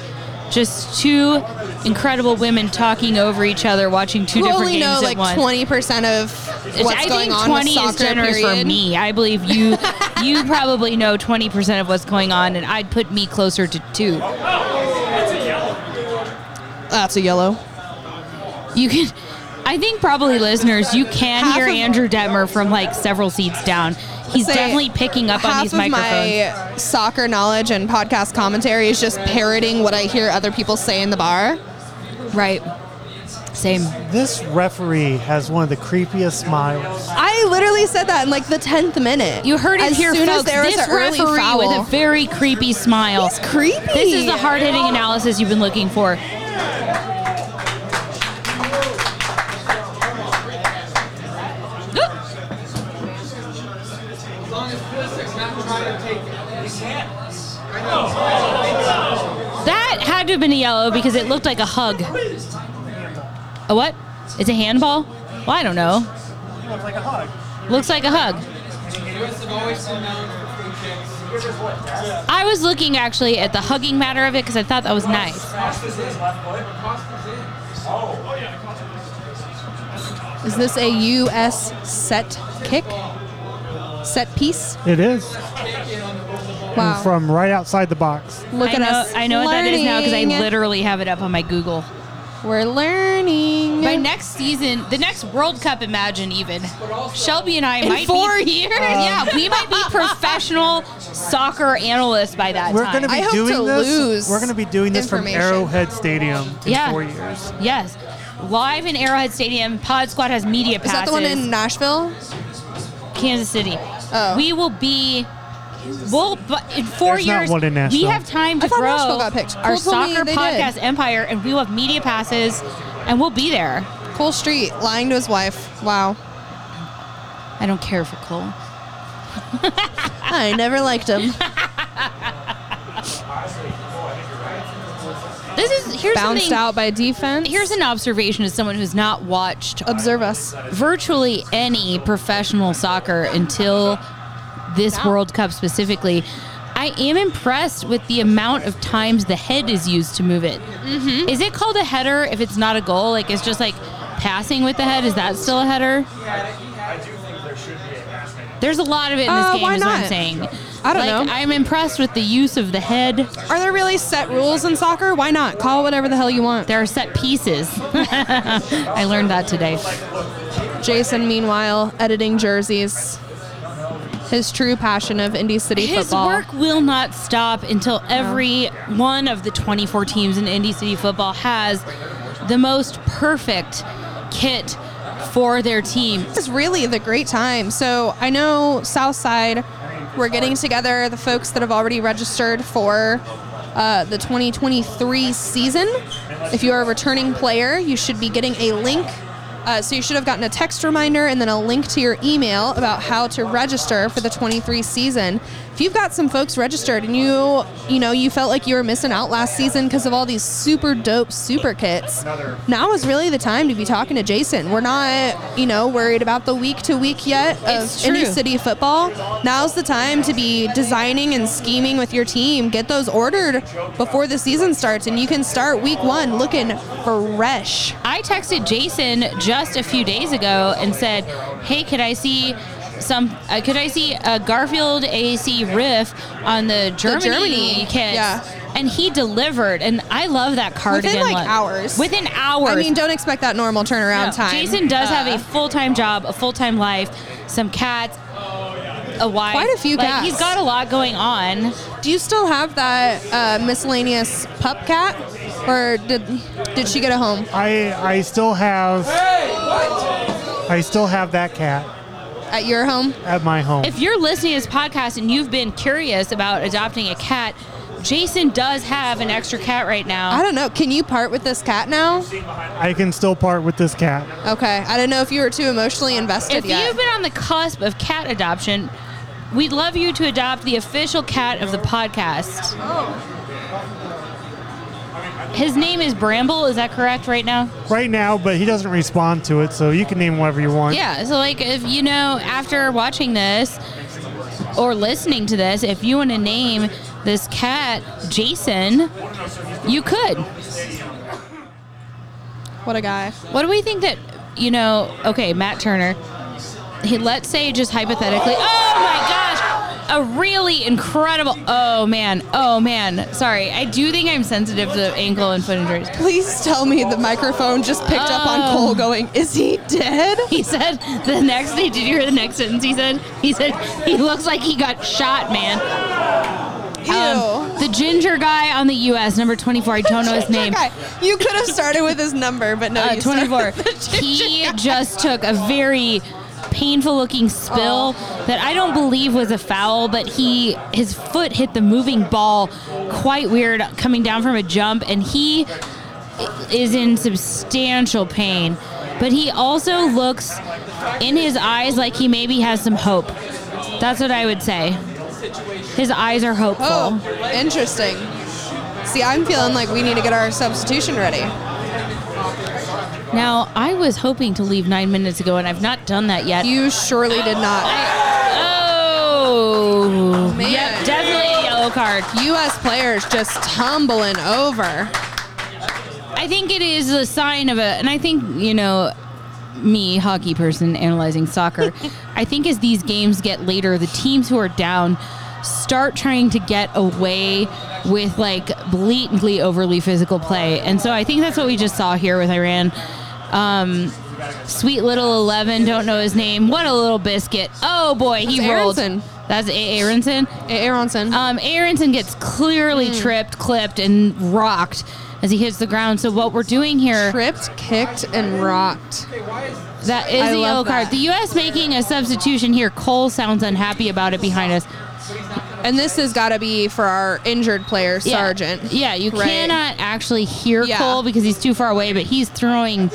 Just 2 incredible women talking over each other, watching 2 different games at once. We only know 20% of what's going on with soccer. I think 20 is generous for me. I believe you probably know 20% of what's going on, and I'd put me closer to 2. That's a yellow. You can, I think probably listeners, you can hear Andrew Detmer from several seats down. He's definitely picking up on these microphones. Half of my soccer knowledge and podcast commentary is just parroting what I hear other people say in the bar. Right. Same. This referee has one of the creepiest smiles. I literally said that in the 10th minute. You heard it here, folks. This referee with a very creepy smile. He's creepy. This is the hard-hitting analysis you've been looking for. That had to have been a yellow because it looked like a hug. A what? It's a handball? Well, I don't know. Looks like a hug. Looks like a hug. I was looking actually at the hugging matter of it because I thought that was nice. Is this a U.S. set kick? Set piece? It is. Wow. From right outside the box. Look at us. I know what that is now because I literally have it up on my Google. We're learning. By next season, the next World Cup, imagine even. Shelby and I might be. 4 years? Yeah, we might be professional soccer analysts by that time. I hope to lose. We're going to be doing this from Arrowhead Stadium in 4 years. Yes. Live in Arrowhead Stadium. Pod Squad has media passes. Is that the one in Nashville? Kansas City. Oh. We will be. Well, but in 4 years, we have time to grow our soccer podcast empire, and we will have media passes, and we'll be there. Cole Street lying to his wife. Wow. I don't care for Cole. I never liked him. Bounced out by defense. Here's an observation as someone who's not watched. Observe us. Virtually any professional soccer until this World Cup specifically, I am impressed with the amount of times the head is used to move it. Mm-hmm. Is it called a header if it's not a goal? It's just passing with the head. Is that still a header? I do think there should be a pass. There's a lot of it in this game, is what I'm saying. I don't know. I'm impressed with the use of the head. Are there really set rules in soccer? Why not? Call it whatever the hell you want. There are set pieces. I learned that today. Jason, meanwhile, editing jerseys. his true passion of Indy City football. His work will not stop until every one of the 24 teams in Indy City football has the most perfect kit for their team. This is really the great time. So I know Southside, we're getting together the folks that have already registered for the 2023 season. If you are a returning player, you should be getting a link. So you should have gotten a text reminder and then a link to your email about how to register for the 23 season. If you've got some folks registered and you felt like you were missing out last season because of all these super dope super kits, now is really the time to be talking to Jason. We're not, worried about the week to week yet of Indy City football. Now's the time to be designing and scheming with your team. Get those ordered before the season starts and you can start week one looking fresh. I texted Jason just a few days ago and said, hey, could I see a Garfield AC riff on the Germany kit? Yeah. And he delivered, and I love that cardigan look. Within hours. I mean, don't expect that normal turnaround time. Jason does have a full-time job, a full-time life, some cats, a wife. Quite a few cats. He's got a lot going on. Do you still have that miscellaneous pup cat? Or did she get a home? I still have that cat. At your home? At my home. If you're listening to this podcast and you've been curious about adopting a cat, Jason does have an extra cat right now. I don't know. Can you part with this cat now? I can still part with this cat. Okay. I don't know if you were too emotionally invested yet. If you've been on the cusp of cat adoption, we'd love you to adopt the official cat of the podcast. Oh. His name is Bramble, is that correct right now? Right now, but he doesn't respond to it, so you can name him whatever you want. Yeah, so if after watching this or listening to this, if you want to name this cat Jason, you could. What a guy. What do we think that, Matt Turner, let's say just hypothetically, a really incredible, oh man, sorry. I do think I'm sensitive to ankle and foot injuries. Please tell me the microphone just picked up on Cole going, is he dead? He said the next day, did you hear the next sentence he said, he looks like he got shot, man. Ew. The ginger guy on the U.S., number 24, I don't know his name. Guy. You could have started with his number, but no, you 24. He just took a very painful looking spill that I don't believe was a foul, but his foot hit the moving ball quite weird coming down from a jump, and he is in substantial pain, but he also looks in his eyes like he maybe has some hope. That's what I would say. His eyes are hopeful. Oh, interesting. See, I'm feeling like we need to get our substitution ready. Now, I was hoping to leave 9 minutes ago, and I've not done that yet. You surely did not. Man. Yep, definitely a yellow card. U.S. players just tumbling over. I think it is a sign of and I think, me, hockey person, analyzing soccer, I think as these games get later, the teams who are down start trying to get away with blatantly overly physical play. And so I think that's what we just saw here with Iran. Sweet little 11, don't know his name. What a little biscuit. Oh boy, he rolled. That's Aaronson. Aaronson. Aaronson gets clearly tripped, clipped, and rocked as he hits the ground. So what we're doing here... Tripped, kicked, and rocked. That is a yellow card. The U.S. making a substitution here. Cole sounds unhappy about it behind us. And this has got to be for our injured player, Sergeant. Yeah, you cannot actually hear Cole because he's too far away, but he's throwing,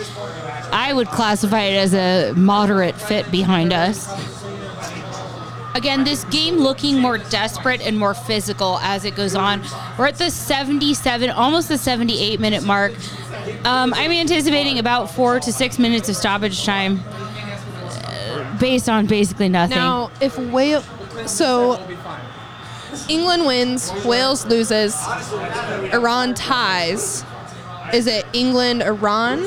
I would classify it as a moderate fit behind us. Again, this game looking more desperate and more physical as it goes on. We're at the 77, almost the 78-minute mark. I'm anticipating about 4 to 6 minutes of stoppage time based on basically nothing. Now, if Wales... So... England wins, Wales loses, Iran ties. Is it England, Iran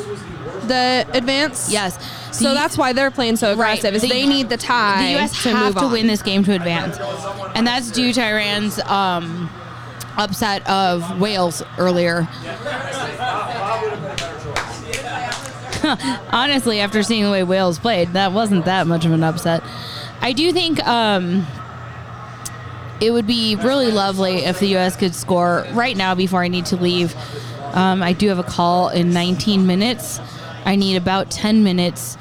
that advance? Yes. So that's why they're playing so aggressive, is they need the tie. The U.S. have to win this game to advance. And that's due to Iran's upset of Wales earlier. Honestly, after seeing the way Wales played, that wasn't that much of an upset. I do think it would be really lovely if the U.S. could score right now before I need to leave. I do have a call in 19 minutes. I need about 10 minutes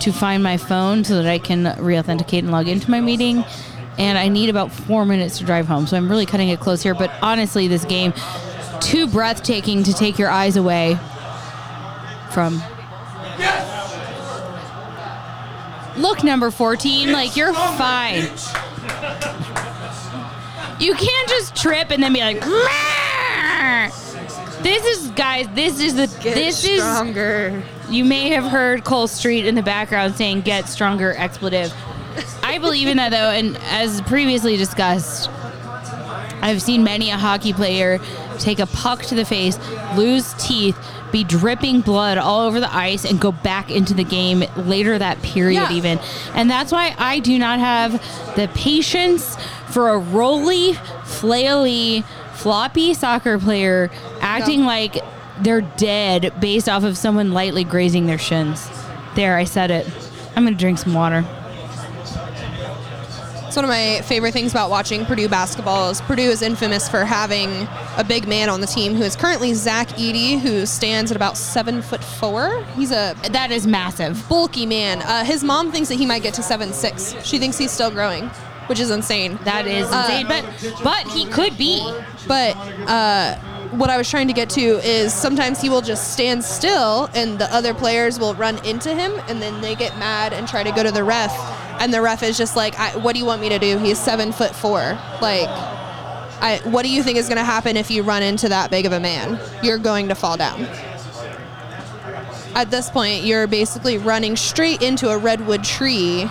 to find my phone so that I can re-authenticate and log into my meeting. And I need about 4 minutes to drive home. So I'm really cutting it close here. But honestly, this game, too breathtaking to take your eyes away from. Yes! Look, number 14, it's like, you're fine. You can't just trip and then be like, Mah! This is, guys, this is stronger. You may have heard Cole Street in the background saying, get stronger, expletive. I believe in that, though, and as previously discussed, I've seen many a hockey player take a puck to the face, lose teeth, be dripping blood all over the ice, and go back into the game later that period even. And that's why I do not have the patience for a rolly, flaily, floppy soccer player acting like they're dead based off of someone lightly grazing their shins. There, I said it. I'm going to drink some water. It's one of my favorite things about watching Purdue basketball is Purdue is infamous for having a big man on the team who is currently Zach Edey, who stands at about 7'4". He's a... That is massive. Bulky man. His mom thinks that he might get to 7'6". She thinks he's still growing, which is insane. That is insane, but he could be. But what I was trying to get to is sometimes he will just stand still and the other players will run into him and then they get mad and try to go to the ref. And the ref is just like, what do you want me to do? He's 7'4". Like, what do you think is going to happen if you run into that big of a man? You're going to fall down. At this point, you're basically running straight into a redwood tree.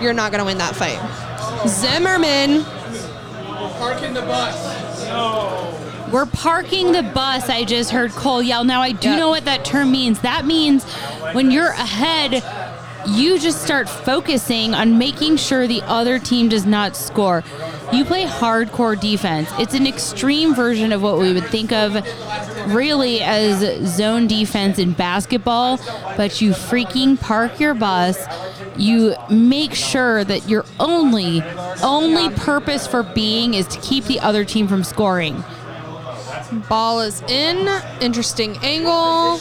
You're not going to win that fight. Zimmerman. We're parking the bus. No. We're parking the bus, I just heard Cole yell. Now, I do know what that term means. That means when you're ahead, you just start focusing on making sure the other team does not score. You play hardcore defense. It's an extreme version of what we would think of really as zone defense in basketball, but you freaking park your bus. You make sure that your only purpose for being is to keep the other team from scoring. Ball is in. Interesting angle.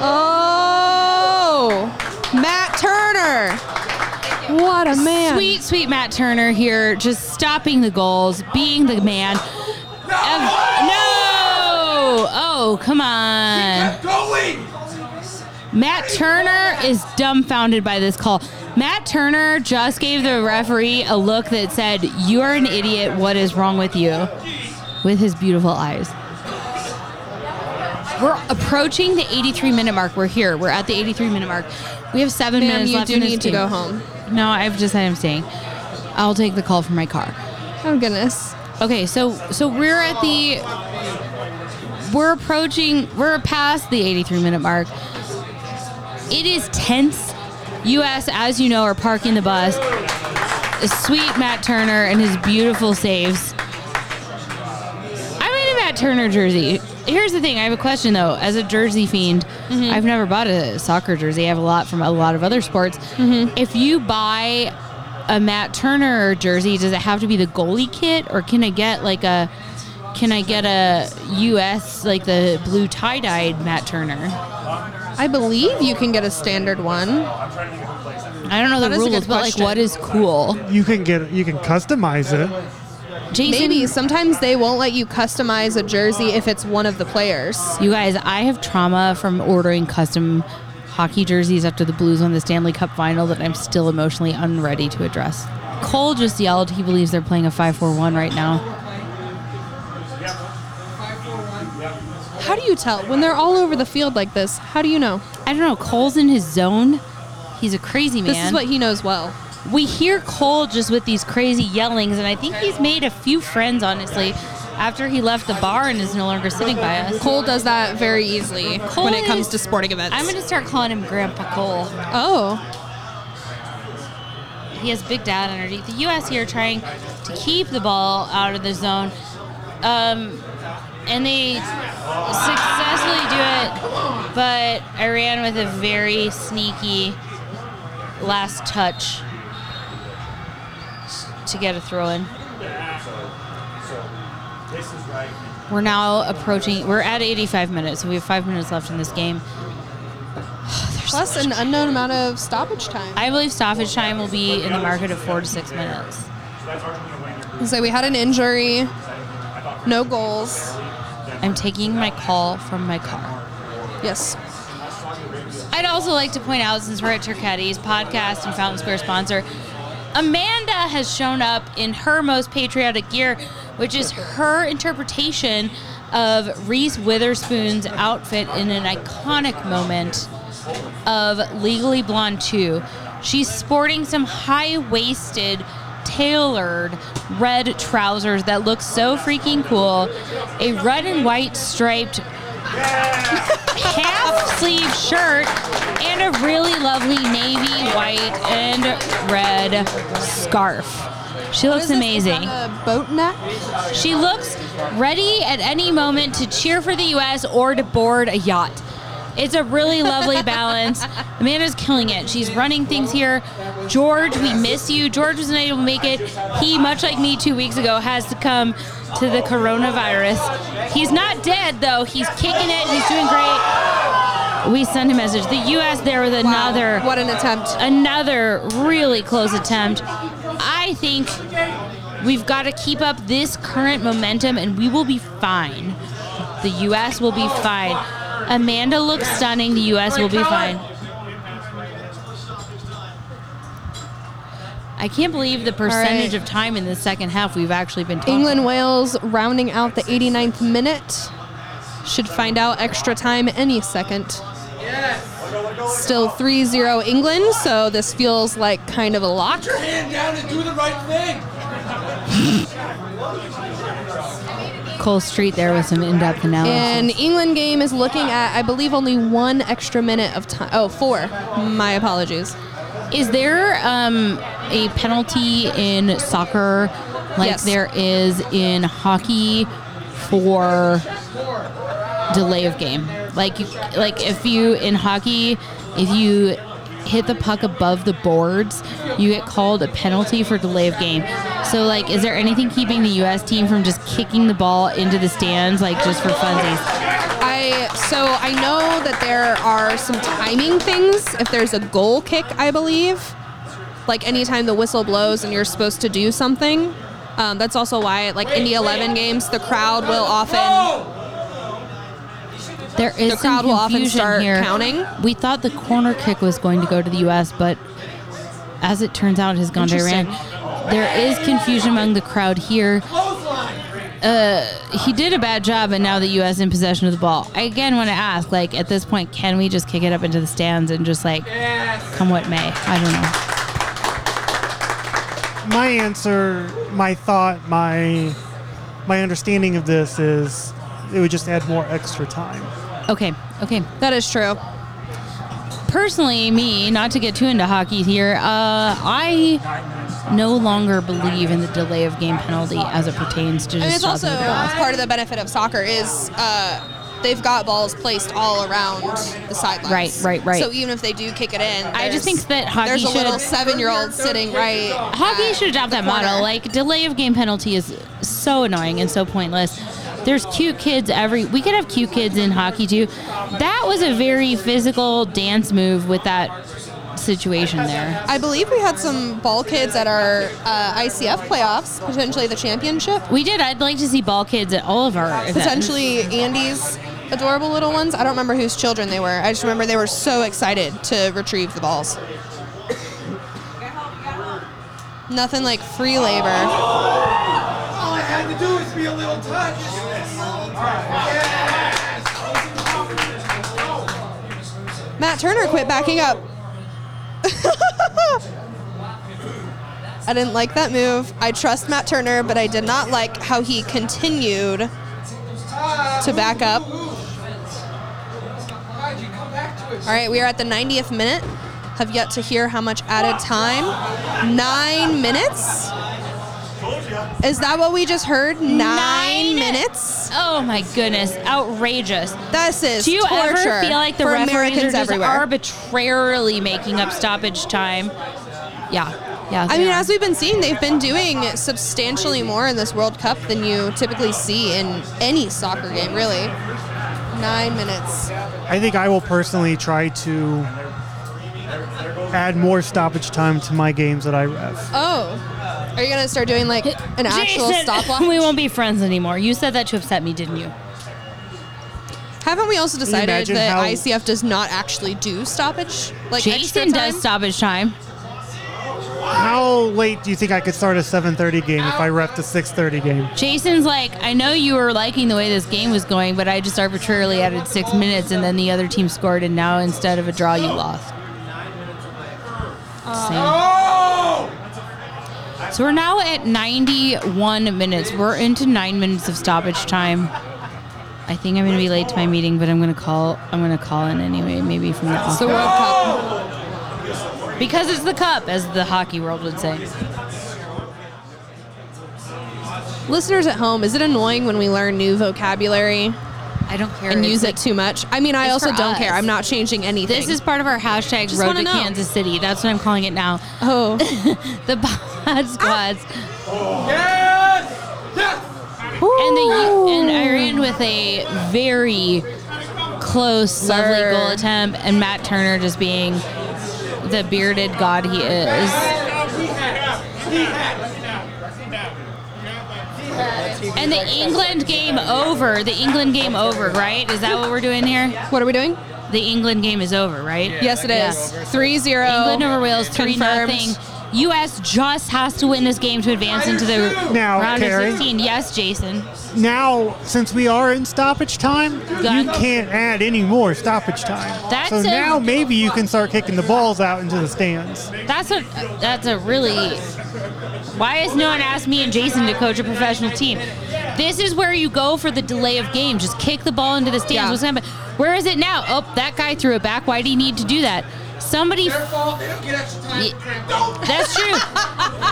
Oh, Matt Turner. What a man. Sweet, sweet Matt Turner here, just stopping the goals, being the man. No! Oh, come on. Keep going. Matt Turner is dumbfounded by this call. Matt Turner just gave the referee a look that said, you are an idiot. What is wrong with you? With his beautiful eyes. We're approaching the 83-minute mark. We're here. We're at the 83-minute mark. We have 7 minutes left in this game. You do need to go home. No, I've decided I'm staying. I'll take the call from my car. Oh, goodness. Okay, so we're at the... We're past the 83-minute mark. It is tense. U.S., as you know, are parking the bus. Sweet Matt Turner and his beautiful saves. I'm in a Matt Turner jersey. Here's the thing. I have a question, though. As a jersey fiend, I've never bought a soccer jersey. I have a lot from a lot of other sports. If you buy a Matt Turner jersey, does it have to be the goalie kit, or can I get a U.S. like the blue tie-dyed Matt Turner? I believe you can get a standard one. I don't know the rules, but like, what is cool? You can customize it. Jason, maybe sometimes they won't let you customize a jersey if it's one of the players. You guys, I have trauma from ordering custom hockey jerseys after the Blues won the Stanley Cup final that I'm still emotionally unready to address. Cole just yelled he believes they're playing a 5-4-1 right now. How do you tell? When they're all over the field like this, how do you know? I don't know. Cole's in his zone. He's a crazy man. This is what he knows well. We hear Cole just with these crazy yellings, and I think he's made a few friends, honestly, after he left the bar and is no longer sitting by us. Cole does that very easily when it comes to sporting events. I'm going to start calling him Grandpa Cole. Oh. He has big dad energy. The U.S. here trying to keep the ball out of the zone. and they successfully do it, but I ran with a very sneaky last touch to get a throw in. We're now approaching, we're at 85 minutes, so we have 5 minutes left in this game. Plus an unknown amount of stoppage time. I believe stoppage time will be in the market of 4 to 6 minutes. So we had an injury, no goals. I'm taking my call from my car. Yes. I'd also like to point out, since we're at Turchetti's podcast and Fountain Square sponsor, Amanda has shown up in her most patriotic gear, which is her interpretation of Reese Witherspoon's outfit in an iconic moment of Legally Blonde 2. She's sporting some high-waisted, tailored red trousers that look so freaking cool, a red and white striped half-sleeve shirt, and a really lovely navy, white, and red scarf. She looks amazing. Boat neck? She looks ready at any moment to cheer for the U.S. or to board a yacht. It's a really lovely balance. Amanda's killing it. She's running things here. George, we miss you. George was not able to make it. He, much like me 2 weeks ago, has to come to the coronavirus. He's not dead, though. He's kicking it. He's doing great. We send a message. The U.S. there with another. Wow, what an attempt. Another really close attempt. I think we've got to keep up this current momentum, and we will be fine. The U.S. will be fine. Amanda looks stunning. The U.S. will be fine. I can't believe the percentage of time in the second half we've actually been talking. England, Wales rounding out the 89th minute. Should find out extra time any second. Still 3-0 England, so this feels like kind of a lock. Put your hand down and do the right thing. Cole Street there with some in-depth analysis. And England game is looking at, I believe, only one extra minute of time. Oh, four. My apologies. Is there a penalty in soccer like there is in hockey for delay of game? Like if you, in hockey, if you hit the puck above the boards, you get called a penalty for delay of game. So, like, is there anything keeping the U.S. team from just kicking the ball into the stands, like, just for funsies? I know that there are some timing things. If there's a goal kick, I believe, like anytime the whistle blows and you're supposed to do something. That's also why, like, Indy 11 games, the crowd will often... There is the crowd will often start counting. We thought the corner kick was going to go to the U.S., but as it turns out, it has gone to Iran. There is confusion among the crowd here. He did a bad job, and now the U.S. in possession of the ball. I again want to ask, like, at this point, can we just kick it up into the stands and just, like, come what may? I don't know. My answer, my thought, my understanding of this is it would just add more extra time. Okay. That is true. Personally, me, not to get too into hockey here, I no longer believe in the delay of game penalty as it pertains to just tossing the ball. And it's also part of the benefit of soccer is they've got balls placed all around the sidelines. Right. So even if they do kick it in, I just think that hockey should... There's a little 7-year-old sitting right... Hockey should adopt that model. Like, delay of game penalty is so annoying and so pointless. There's cute kids we could have cute kids in hockey too. That was a very physical dance move with that situation there. I believe we had some ball kids at our ICF playoffs, potentially the championship. We did. I'd like to see ball kids at all of our events. Potentially Andy's adorable little ones. I don't remember whose children they were. I just remember they were so excited to retrieve the balls. Nothing like free labor. All I had to do is be a little touched. Matt Turner quit backing up. I didn't like that move. I trust Matt Turner, but I did not like how he continued to back up. All right, we are at the 90th minute. Have yet to hear how much added time. 9 minutes. Is that what we just heard? 9 minutes? Oh my goodness. Outrageous. This is torture. Do you ever feel like the referees are just arbitrarily making up stoppage time? Yeah. I mean, as we've been seeing, they've been doing substantially more in this World Cup than you typically see in any soccer game, really. 9 minutes. I think I will personally try to add more stoppage time to my games that I ref. Oh. Are you going to start doing, like, an actual stopwatch? We won't be friends anymore. You said that to upset me, didn't you? Haven't we also decided that ICF does not actually do stoppage? Like, Jason does stoppage time. How late do you think I could start a 7:30 game if I ref the 6:30 game? Jason's like, I know you were liking the way this game was going, but I just arbitrarily added 6 minutes, and then the other team scored, and now instead of a draw, you lost. So we're now at 91 minutes. We're into 9 minutes of stoppage time. I think I'm going to be late to my meeting, but I'm going to call in anyway, maybe from the office. The World Cup. Because it's the cup, as the hockey world would say. Listeners at home, is it annoying when we learn new vocabulary? I don't care. And use it too much. I mean, I also don't care. I'm not changing anything. This is part of our hashtag Road to Kansas City. That's what I'm calling it now. Oh. The Pod Squads. Oh. Yes! Yes! And Iran with a very close, lovely goal attempt. And Matt Turner just being the bearded god he is. And the England game over, right? Is that what we're doing here? What are we doing? The England game is over, right? Yeah, yes, it is. 3-0. England over Wales, 3-0. U.S. just has to win this game to advance into the round of 16. Yes, Jason. Now, since we are in stoppage time, you can't add any more stoppage time. So now maybe you can start kicking the balls out into the stands. That's a really... Why has no one asked me and Jason to coach a professional team? This is where you go for the delay of game. Just kick the ball into the stands. Yeah. What's happening? Where is it now? Oh, that guy threw it back. Why do you need to do that? Somebody... Their fault. They don't get extra time. That's true.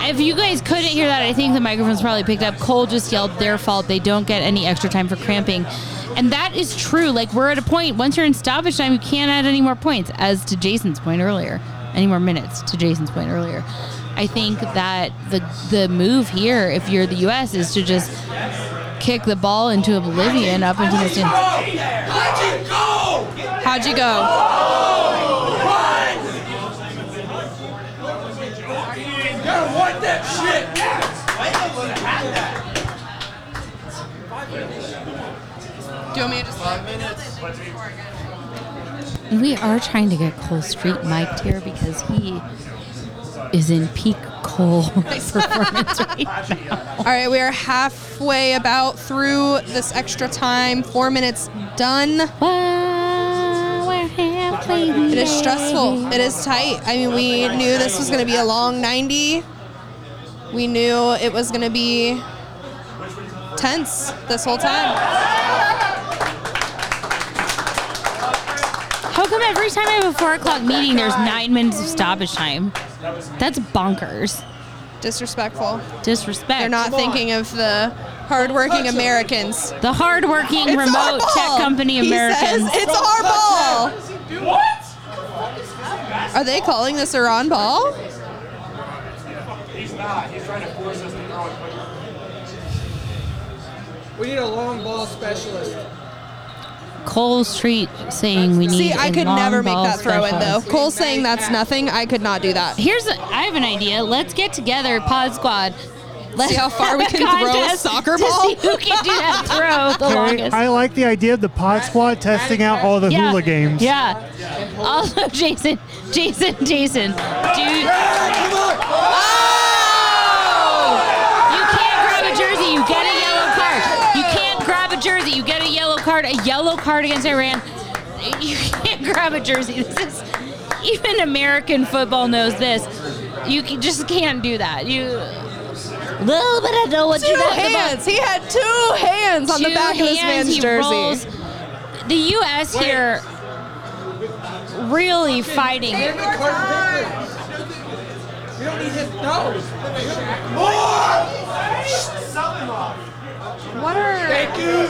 If you guys couldn't hear that, I think the microphone's probably picked up. Cole just yelled, their fault. They don't get any extra time for cramping. And that is true. Like, we're at a point. Once you're in stoppage time, you can't add any more points, as to Jason's point earlier. Any more minutes, to Jason's point earlier. I think that the move here, if you're the U.S., is to just kick the ball into oblivion up into the stands. How'd you go? Want that shit. Do you want me to just 5 minutes? We are trying to get Cole Street mic'd here because he is in peak Cole performance right now. All right, we are halfway about through this extra time. 4 minutes done. It is stressful. It is tight. I mean, we knew this was going to be a long 90. We knew it was going to be tense this whole time. How come every time I have a 4 o'clock meeting, there's 9 minutes of stoppage time? That's bonkers. Disrespectful. Disrespect. They're not thinking of the hardworking Americans. The hardworking remote tech company Americans. He says, it's our ball. What? Are they calling this Iran ball? He's not. He's trying to force us to throw it. We need a long ball specialist. Cole Street saying we need. See, I could never make that throw in though. Cole saying that's nothing, I could not do that. I have an idea. Let's get together, Pod Squad. Let's see how far we can throw a soccer ball. To see who can do that throw the longest. I like the idea of the Pod Squad testing out all the hula games. Yeah. Also, Jason, dude. Oh! You can't grab a jersey. You get a yellow card. You can't grab a jersey. You get a yellow. A yellow card against Iran. You can't grab a jersey. This is, even American football knows this. You just can't do that. You little bit of know what two you got hands. The ball. He had 2 hands on the back of this man's jersey. Rolls. The U.S. here really fighting. You don't need his nose. More! What are... Thank you!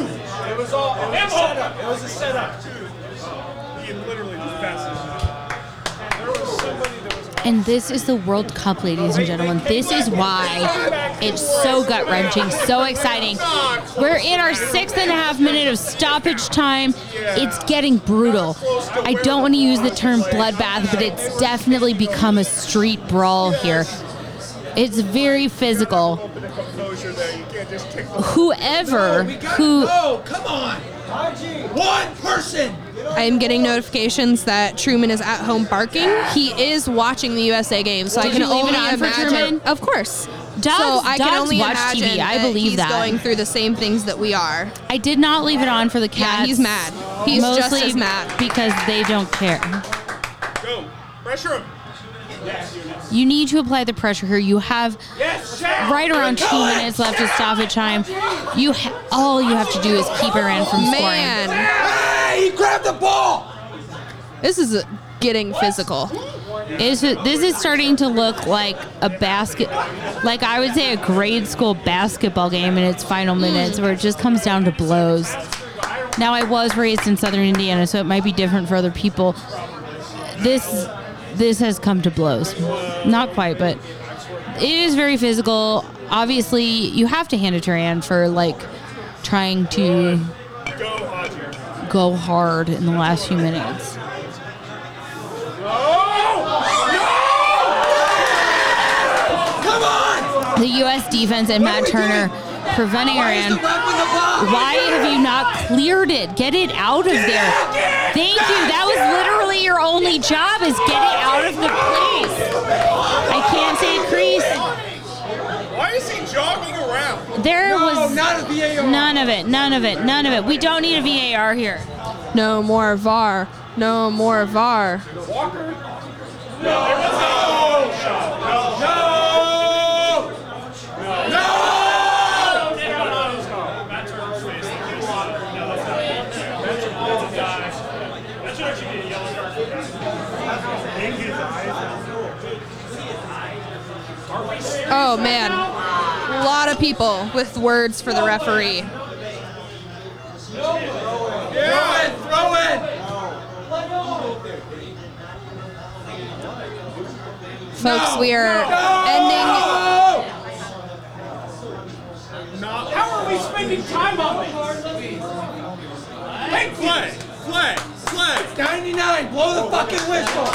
It was all... It was a setup. It was a setup, too. He literally just passed it. There was somebody that was... And this is the World Cup, ladies and gentlemen. This is why it's so gut-wrenching, so exciting. We're in our 6.5 minutes of stoppage time. It's getting brutal. I don't want to use the term bloodbath, but it's definitely become a street brawl here. It's very physical. One person! I'm getting notifications that Truman is at home barking. He is watching the USA game, so I can only imagine. Of course. So I can only imagine that he's going through the same things that we are. I did not leave it on for the cats. Yeah, he's mad. He's just as mad. Because they don't care. Go. Pressure him. You need to apply the pressure here. You have right around 2 minutes left of stoppage time. You all you have to do is keep Iran from scoring. Man, he grabbed the ball. This is getting physical. This is starting to look like a like I would say a grade school basketball game in its final minutes, where it just comes down to blows. Now, I was raised in Southern Indiana, so it might be different for other people. This has come to blows. Not quite, but it is very physical. Obviously, you have to hand it to Rand for, like, trying to go hard in the last few minutes. The U.S. defense and Matt Turner preventing Rand. Why have you not cleared it? Get it out of there. Thank you. That was literally your only job, is get it out of the place. I can't say crease. Why is he jogging around? There was none of it. We don't need a VAR here. No more VAR. No more VAR. Walker? No. No. Oh, man. A lot of people with words for the referee. Yeah, throw it! Folks, we are ending... How are we spending time on this? Hey, play! Play! Play! 99, blow the fucking whistle!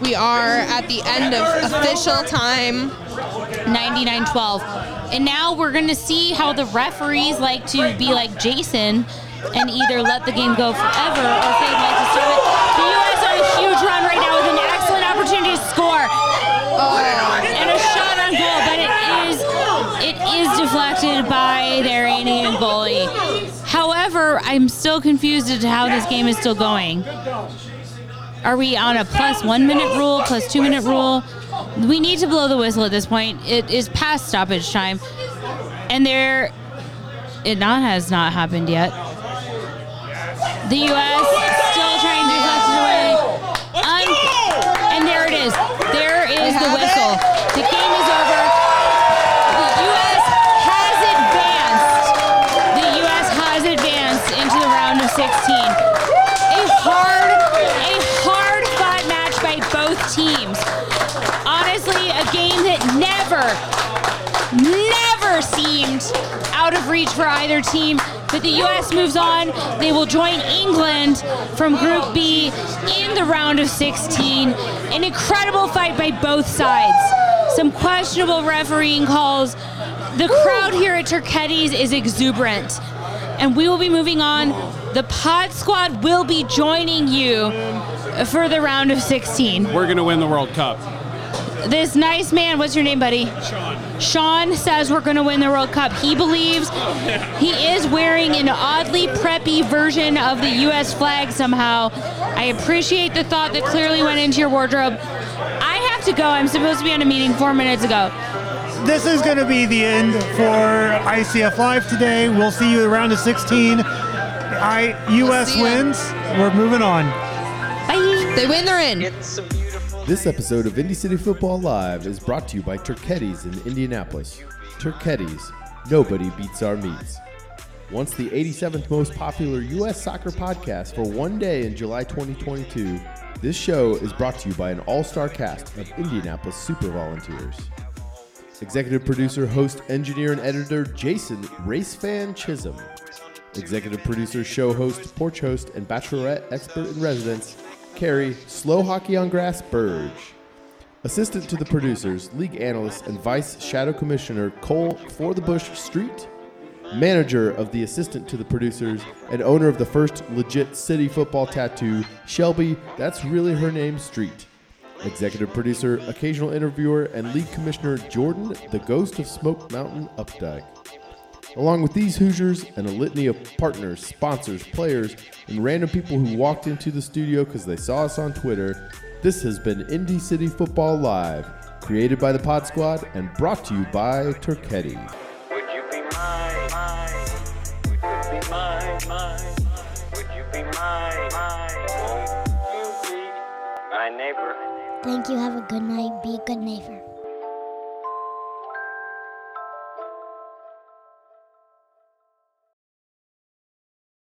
We are at the end of official time, 99-12. And now we're going to see how the referees like to be like Jason and either let the game go forever or say they'd like to stop it. The U.S. on a huge run right now with an excellent opportunity to score. And a shot on goal, but it is deflected by their Iranian goalie. However, I'm still confused as to how this game is still going. Are we on a plus 1 minute rule, plus 2 minute rule? We need to blow the whistle at this point. It is past stoppage time. And it has not happened yet. The U.S. still trying to deflect it away. And there it is. There is the whistle. The game is over. The U.S. has advanced. The U.S. has advanced into the round of 16. Teams. Honestly, a game that never seemed out of reach for either team. But the U.S. moves on. They will join England from Group B in the round of 16. An incredible fight by both sides. Some questionable refereeing calls. The crowd here at Turchetti's is exuberant. And we will be moving on. The Pod Squad will be joining you for the round of 16. We're going to win the World Cup. This nice man, what's your name, buddy? Sean. Sean says we're going to win the World Cup. He believes. He is wearing an oddly preppy version of the U.S. flag somehow. I appreciate the thought that clearly went into your wardrobe. I have to go. I'm supposed to be on a meeting 4 minutes ago. This is going to be the end for ICF Live today. We'll see you around the 16. U.S. wins. We're moving on. They win, they're in. It's a beautiful This episode of Indy City Football Live is brought to you by Turchetti's in Indianapolis. Turchetti's, nobody beats our meats. Once the 87th most popular U.S. soccer podcast for one day in July 2022, this show is brought to you by an all-star cast of Indianapolis Super Volunteers. Executive producer, host, engineer, and editor Jason Racefan Chisholm. Executive producer, show host, porch host, and bachelorette expert in residence, Carrie Slow Hockey on Grass Burge. Assistant to the producers, league analyst, and vice shadow commissioner Cole For the Bush Street. Manager of the assistant to the producers and owner of the first legit city football tattoo, Shelby, that's really her name, Street. Executive producer, occasional interviewer, and league commissioner Jordan, the ghost of Smoke Mountain Updike. Along with these Hoosiers and a litany of partners, sponsors, players, and random people who walked into the studio because they saw us on Twitter, this has been Indy City Football Live, created by the Pod Squad and brought to you by Turchetti. Would you be mine? Would you be mine? Would you be mine? Won't you be my neighbor? Thank you. Have a good night. Be a good neighbor.